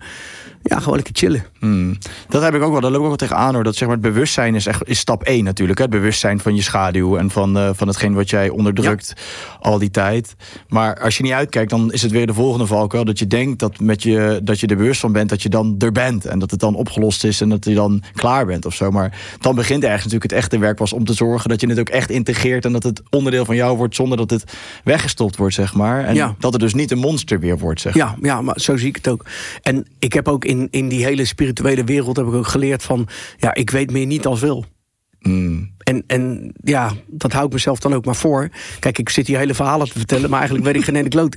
ja, gewoon lekker chillen. Hmm. Dat heb ik ook wel. Daar loop ik ook wel tegenaan, hoor. Dat zeg maar het bewustzijn is echt is stap één natuurlijk. Hè? Het bewustzijn van je schaduw en van, uh, van hetgeen wat jij onderdrukt ja. al die tijd. Maar als je niet uitkijkt, dan is het weer de volgende valkuil. Dat je denkt dat, met je, dat je er bewust van bent, dat je dan er bent. En dat het dan opgelost is en dat je dan klaar bent of zo. Maar dan begint ergens natuurlijk het echte werk pas om te zorgen dat je het ook echt integreert. En dat het onderdeel van jou wordt zonder dat het weggestopt wordt, zeg maar. En ja. dat het dus niet een monster weer wordt, zeg maar. Ja, ja, maar zo zie ik het ook. En ik heb ook in In, in die hele spirituele wereld heb ik ook geleerd van... ja, ik weet meer niet als wil. Mm. En, en ja, dat hou ik mezelf dan ook maar voor. Kijk, ik zit hier hele verhalen te vertellen... maar eigenlijk weet ik geen ene kloot.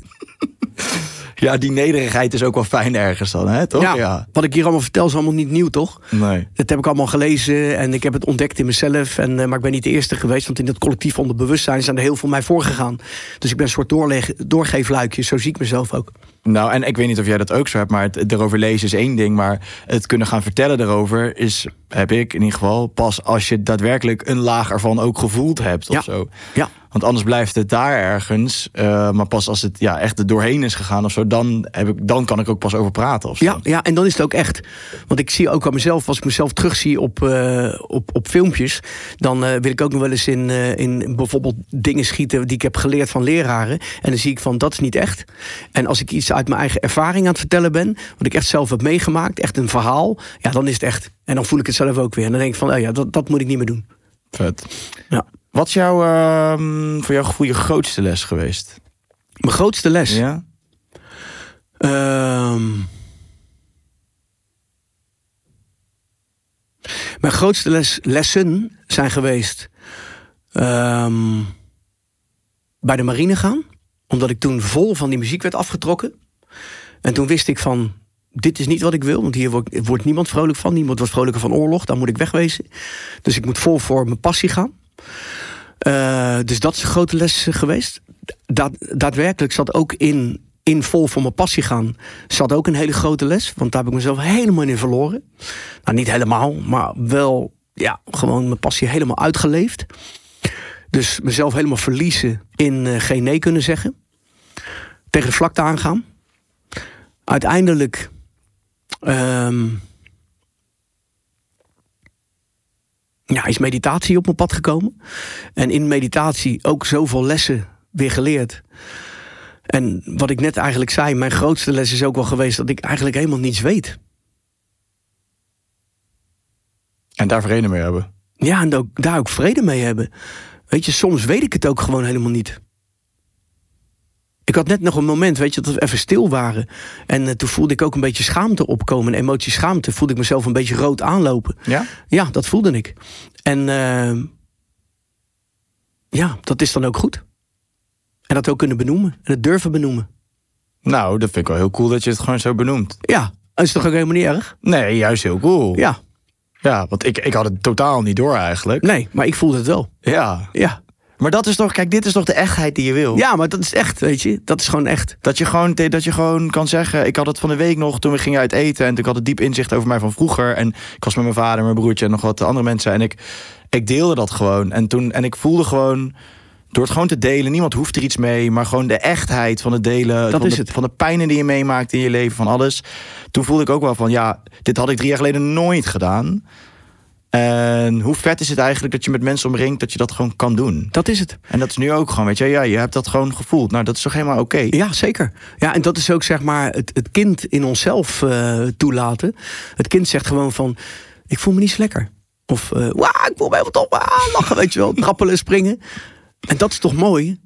Ja, die nederigheid is ook wel fijn ergens dan, hè, toch? Ja, ja. Wat ik hier allemaal vertel is allemaal niet nieuw, toch? Nee. Dat heb ik allemaal gelezen en ik heb het ontdekt in mezelf. En, maar ik ben niet de eerste geweest, want in dat collectief onderbewustzijn... zijn er heel veel mij voorgegaan. Dus ik ben een soort doorleg- doorgeefluikje, zo zie ik mezelf ook. Nou, en ik weet niet of jij dat ook zo hebt, maar het erover lezen is één ding. Maar het kunnen gaan vertellen daarover is, heb ik in ieder geval... pas als je daadwerkelijk een laag ervan ook gevoeld hebt of ja. zo. Ja. Want anders blijft het daar ergens. Uh, maar pas als het ja, echt er doorheen is gegaan of zo... Dan, heb ik, dan kan ik ook pas over praten of zo. Ja, ja, en dan is het ook echt. Want ik zie ook aan mezelf, als ik mezelf terugzie op, uh, op, op filmpjes... dan uh, wil ik ook nog wel eens in, uh, in bijvoorbeeld dingen schieten... die ik heb geleerd van leraren. En dan zie ik van, dat is niet echt. En als ik iets uit mijn eigen ervaring aan het vertellen ben... wat ik echt zelf heb meegemaakt, echt een verhaal... ja, dan is het echt. En dan voel ik het zelf ook weer. En dan denk ik van, oh ja, dat, dat moet ik niet meer doen. Vet. Ja. Wat is jouw, uh, voor jouw gevoel je grootste les geweest? Mijn grootste les? Ja. Uh, mijn grootste les, lessen zijn geweest... Uh, bij de marine gaan. Omdat ik toen vol van die muziek werd afgetrokken. En toen wist ik van... dit is niet wat ik wil, want hier wordt, wordt niemand vrolijk van. Niemand wordt vrolijker van oorlog, daar moet ik wegwezen. Dus ik moet vol voor mijn passie gaan. Uh, dus dat is een grote les geweest. Daad, daadwerkelijk zat ook in, in vol voor mijn passie gaan... zat ook een hele grote les, want daar heb ik mezelf helemaal in verloren. Nou, niet helemaal, maar wel ja, gewoon mijn passie helemaal uitgeleefd. Dus mezelf helemaal verliezen in uh, geen nee kunnen zeggen. Tegen vlakte aangaan. Uiteindelijk... Um, ja, is meditatie op mijn pad gekomen. En in meditatie ook zoveel lessen weer geleerd. En wat ik net eigenlijk zei, mijn grootste les is ook wel geweest... dat ik eigenlijk helemaal niets weet. En daar vrede mee hebben. Ja, en ook, daar ook vrede mee hebben. Weet je, soms weet ik het ook gewoon helemaal niet. Ik had net nog een moment, weet je, dat we even stil waren. En uh, toen voelde ik ook een beetje schaamte opkomen. Een emotie schaamte. Voelde ik mezelf een beetje rood aanlopen. Ja? Ja, dat voelde ik. En uh, ja, dat is dan ook goed. En dat ook kunnen benoemen. En het durven benoemen. Nou, dat vind ik wel heel cool dat je het gewoon zo benoemt. Ja, dat is toch ook helemaal niet erg? Nee, juist heel cool. Ja. Ja, want ik, ik had het totaal niet door eigenlijk. Nee, maar ik voelde het wel. Ja. Ja. Maar dat is toch, kijk, dit is toch de echtheid die je wil? Ja, maar dat is echt, weet je. Dat is gewoon echt. Dat je gewoon, dat je gewoon kan zeggen... Ik had het van de week nog, toen we gingen uit eten... en toen had ik diep inzicht over mij van vroeger. En ik was met mijn vader, mijn broertje en nog wat andere mensen. En ik, ik deelde dat gewoon. En, toen, en ik voelde gewoon... Door het gewoon te delen, niemand hoeft er iets mee... maar gewoon de echtheid van het delen... Dat van, is de, het. van de pijnen die je meemaakt in je leven, van alles. Toen voelde ik ook wel van... ja, dit had ik drie jaar geleden nooit gedaan... En hoe vet is het eigenlijk dat je met mensen omringt... dat je dat gewoon kan doen? Dat is het. En dat is nu ook gewoon, weet je, ja, je hebt dat gewoon gevoeld. Nou, dat is toch helemaal oké? Okay? Ja, zeker. Ja, en dat is ook, zeg maar, het, het kind in onszelf uh, toelaten. Het kind zegt gewoon van, ik voel me niet zo lekker. Of, uh, wauw, ik voel me helemaal top, ah, lachen, weet je wel. Trappelen, springen. En dat is toch mooi?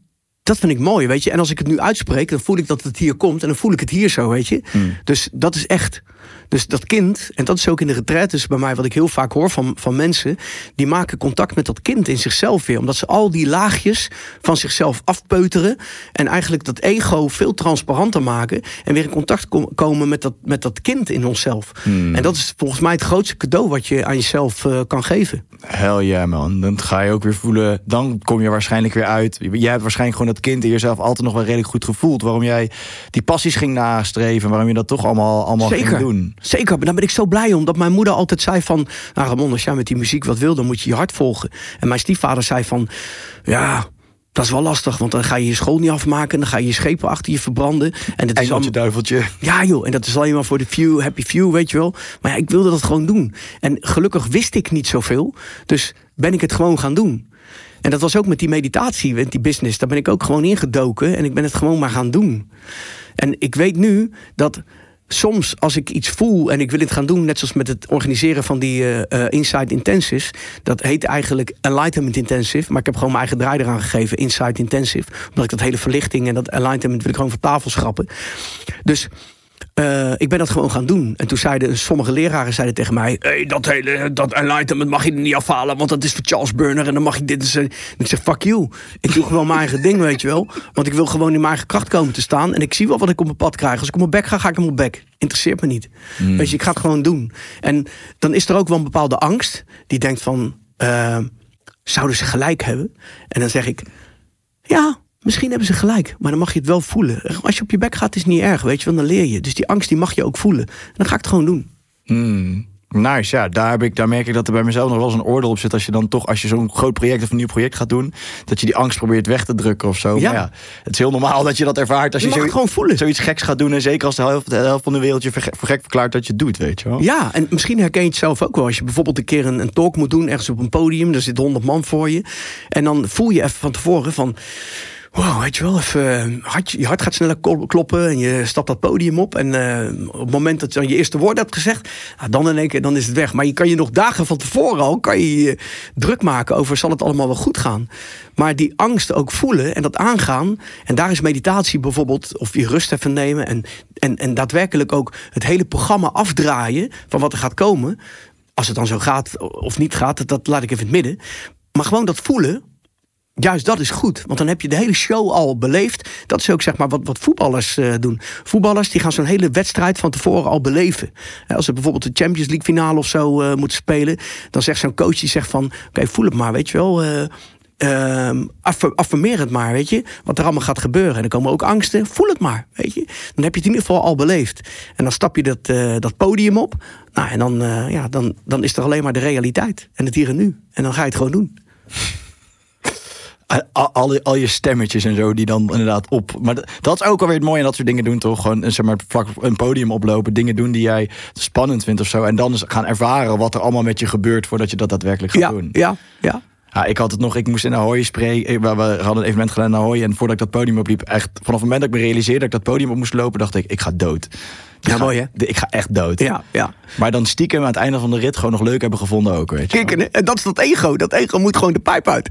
Dat vind ik mooi, weet je. En als ik het nu uitspreek, dan voel ik dat het hier komt. En dan voel ik het hier zo, weet je. Mm. Dus dat is echt. Dus dat kind, en dat is ook in de retraites bij mij... wat ik heel vaak hoor van, van mensen... die maken contact met dat kind in zichzelf weer. Omdat ze al die laagjes van zichzelf afpeuteren... en eigenlijk dat ego veel transparanter maken... en weer in contact kom, komen met dat, met dat kind in onszelf. Mm. En dat is volgens mij het grootste cadeau... wat je aan jezelf uh, kan geven. Hell yeah, man. Dan ga je ook weer voelen... dan kom je waarschijnlijk weer uit. Jij hebt waarschijnlijk gewoon dat kind in jezelf... altijd nog wel redelijk goed gevoeld. Waarom jij die passies ging nastreven... waarom je dat toch allemaal, allemaal ging doen... Zeker, maar daar ben ik zo blij om. Dat mijn moeder altijd zei van... Nou Ramon, als jij met die muziek wat wil, dan moet je je hart volgen. En mijn stiefvader zei van... Ja, dat is wel lastig, want dan ga je je school niet afmaken... dan ga je je schepen achter je verbranden. En dat is allemaal... duiveltje. Ja joh, en dat is alleen maar voor de few, happy few, weet je wel. Maar ja, ik wilde dat gewoon doen. En gelukkig wist ik niet zoveel. Dus ben ik het gewoon gaan doen. En dat was ook met die meditatie, met die business. Daar ben ik ook gewoon ingedoken en ik ben het gewoon maar gaan doen. En ik weet nu dat... Soms als ik iets voel en ik wil het gaan doen... net zoals met het organiseren van die uh, Inside Intensives... dat heet eigenlijk Enlightenment Intensive... maar ik heb gewoon mijn eigen draai eraan gegeven, Inside Intensive... omdat ik dat hele verlichting en dat enlightenment wil ik gewoon van tafel schrappen. Dus uh, ik ben dat gewoon gaan doen. En toen zeiden sommige leraren zeiden tegen mij... Hey, dat hele dat enlightenment mag je er niet afhalen... want dat is voor Charles Burner en dan mag je dit... En ik zeg, fuck you. Ik doe gewoon mijn eigen ding, weet je wel. Want ik wil gewoon in mijn eigen kracht komen te staan... en ik zie wel wat ik op mijn pad krijg. Als ik op mijn bek ga, ga ik op mijn bek. Interesseert me niet. Mm. Weet je, ik ga het gewoon doen. En dan is er ook wel een bepaalde angst... die denkt van... Uh, zouden ze gelijk hebben? En dan zeg ik... ja... Misschien hebben ze gelijk, maar dan mag je het wel voelen. Als je op je bek gaat, is het niet erg, weet je, want dan leer je. Dus die angst, die mag je ook voelen. En dan ga ik het gewoon doen. Mm, nice, ja, daar, heb ik, daar merk ik dat er bij mezelf nog wel eens een oordeel op zit... als je dan toch, als je zo'n groot project of een nieuw project gaat doen... dat je die angst probeert weg te drukken of zo. Ja. Maar ja, het is heel normaal dat je dat ervaart. Als je, je mag zo, het gewoon voelen. Zoiets geks gaat doen en zeker als de helft, de helft van de wereld je voor gek verklaart dat je het doet, weet je wel. Ja, en misschien herken je het zelf ook wel. Als je bijvoorbeeld een keer een, een talk moet doen, ergens op een podium... daar zit honderd man voor je. En dan voel je even van tevoren van... Wow, weet je wel, even, hart, je hart gaat sneller kloppen en je stapt dat podium op. En uh, op het moment dat je dan je eerste woord hebt gezegd, nou, dan in één keer dan is het weg. Maar je kan je nog dagen van tevoren al kan je, je druk maken over zal het allemaal wel goed gaan. Maar die angst ook voelen en dat aangaan. En daar is meditatie bijvoorbeeld, of je rust even nemen. En, en, en daadwerkelijk ook het hele programma afdraaien van wat er gaat komen. Als het dan zo gaat of niet gaat, dat, dat laat ik even in het midden. Maar gewoon dat voelen... Juist, dat is goed. Want dan heb je de hele show al beleefd. Dat is ook zeg maar wat, wat voetballers uh, doen. Voetballers die gaan zo'n hele wedstrijd van tevoren al beleven. Als ze bijvoorbeeld de Champions League finale of zo uh, moeten spelen... dan zegt zo'n coach die zegt van... Oké, okay, voel het maar, weet je wel... Uh, Uh, affirmeer het maar, weet je, wat er allemaal gaat gebeuren. En dan komen ook angsten, voel het maar, weet je. Dan heb je het in ieder geval al beleefd. En dan stap je dat, uh, dat podium op. Nou, en dan, uh, ja, dan, dan is er alleen maar de realiteit. En het hier en nu. En dan ga je het gewoon doen. Al, al, al je stemmetjes en zo, die dan inderdaad op... Maar dat, dat is ook alweer het mooie aan dat soort dingen doen, toch? Gewoon zeg maar, vlak een podium oplopen, dingen doen die jij spannend vindt of zo. En dan gaan ervaren wat er allemaal met je gebeurt... voordat je dat daadwerkelijk gaat ja, doen. Ja, ja. Ja, ik had het nog, ik moest in Ahoy spreken. We hadden een evenement gedaan in Ahoy. En voordat ik dat podium opliep, echt vanaf het moment dat ik me realiseerde dat ik dat podium op moest lopen, dacht ik, ik ga dood. Ik ja, ga, mooi, hè? Ik ga echt dood. Ja, ja. Maar dan stiekem aan het einde van de rit gewoon nog leuk hebben gevonden ook. Weet je. Kijk, en dat is dat ego. Dat ego moet gewoon de pijp uit.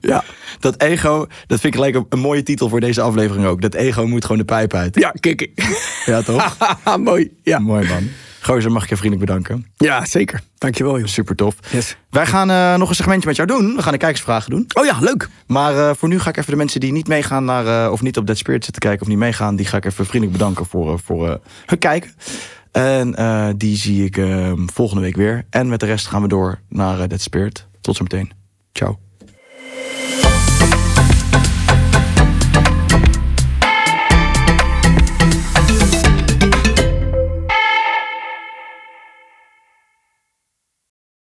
Ja. Dat ego, dat vind ik gelijk een, een mooie titel voor deze aflevering ook. Dat ego moet gewoon de pijp uit. Ja, kikken. Ja, toch? Mooi. Ja. Mooi, man. Gozer, mag ik je vriendelijk bedanken? Ja, zeker. Dankjewel, joh. Super tof. Yes. Wij gaan uh, nog een segmentje met jou doen. We gaan de kijkersvragen doen. Oh ja, leuk. Maar uh, voor nu ga ik even de mensen die niet meegaan naar... Uh, of niet op That Spirit zitten kijken of niet meegaan... die ga ik even vriendelijk bedanken voor, uh, voor uh, hun kijken. En uh, die zie ik uh, volgende week weer. En met de rest gaan we door naar uh, That Spirit. Tot zometeen. Ciao.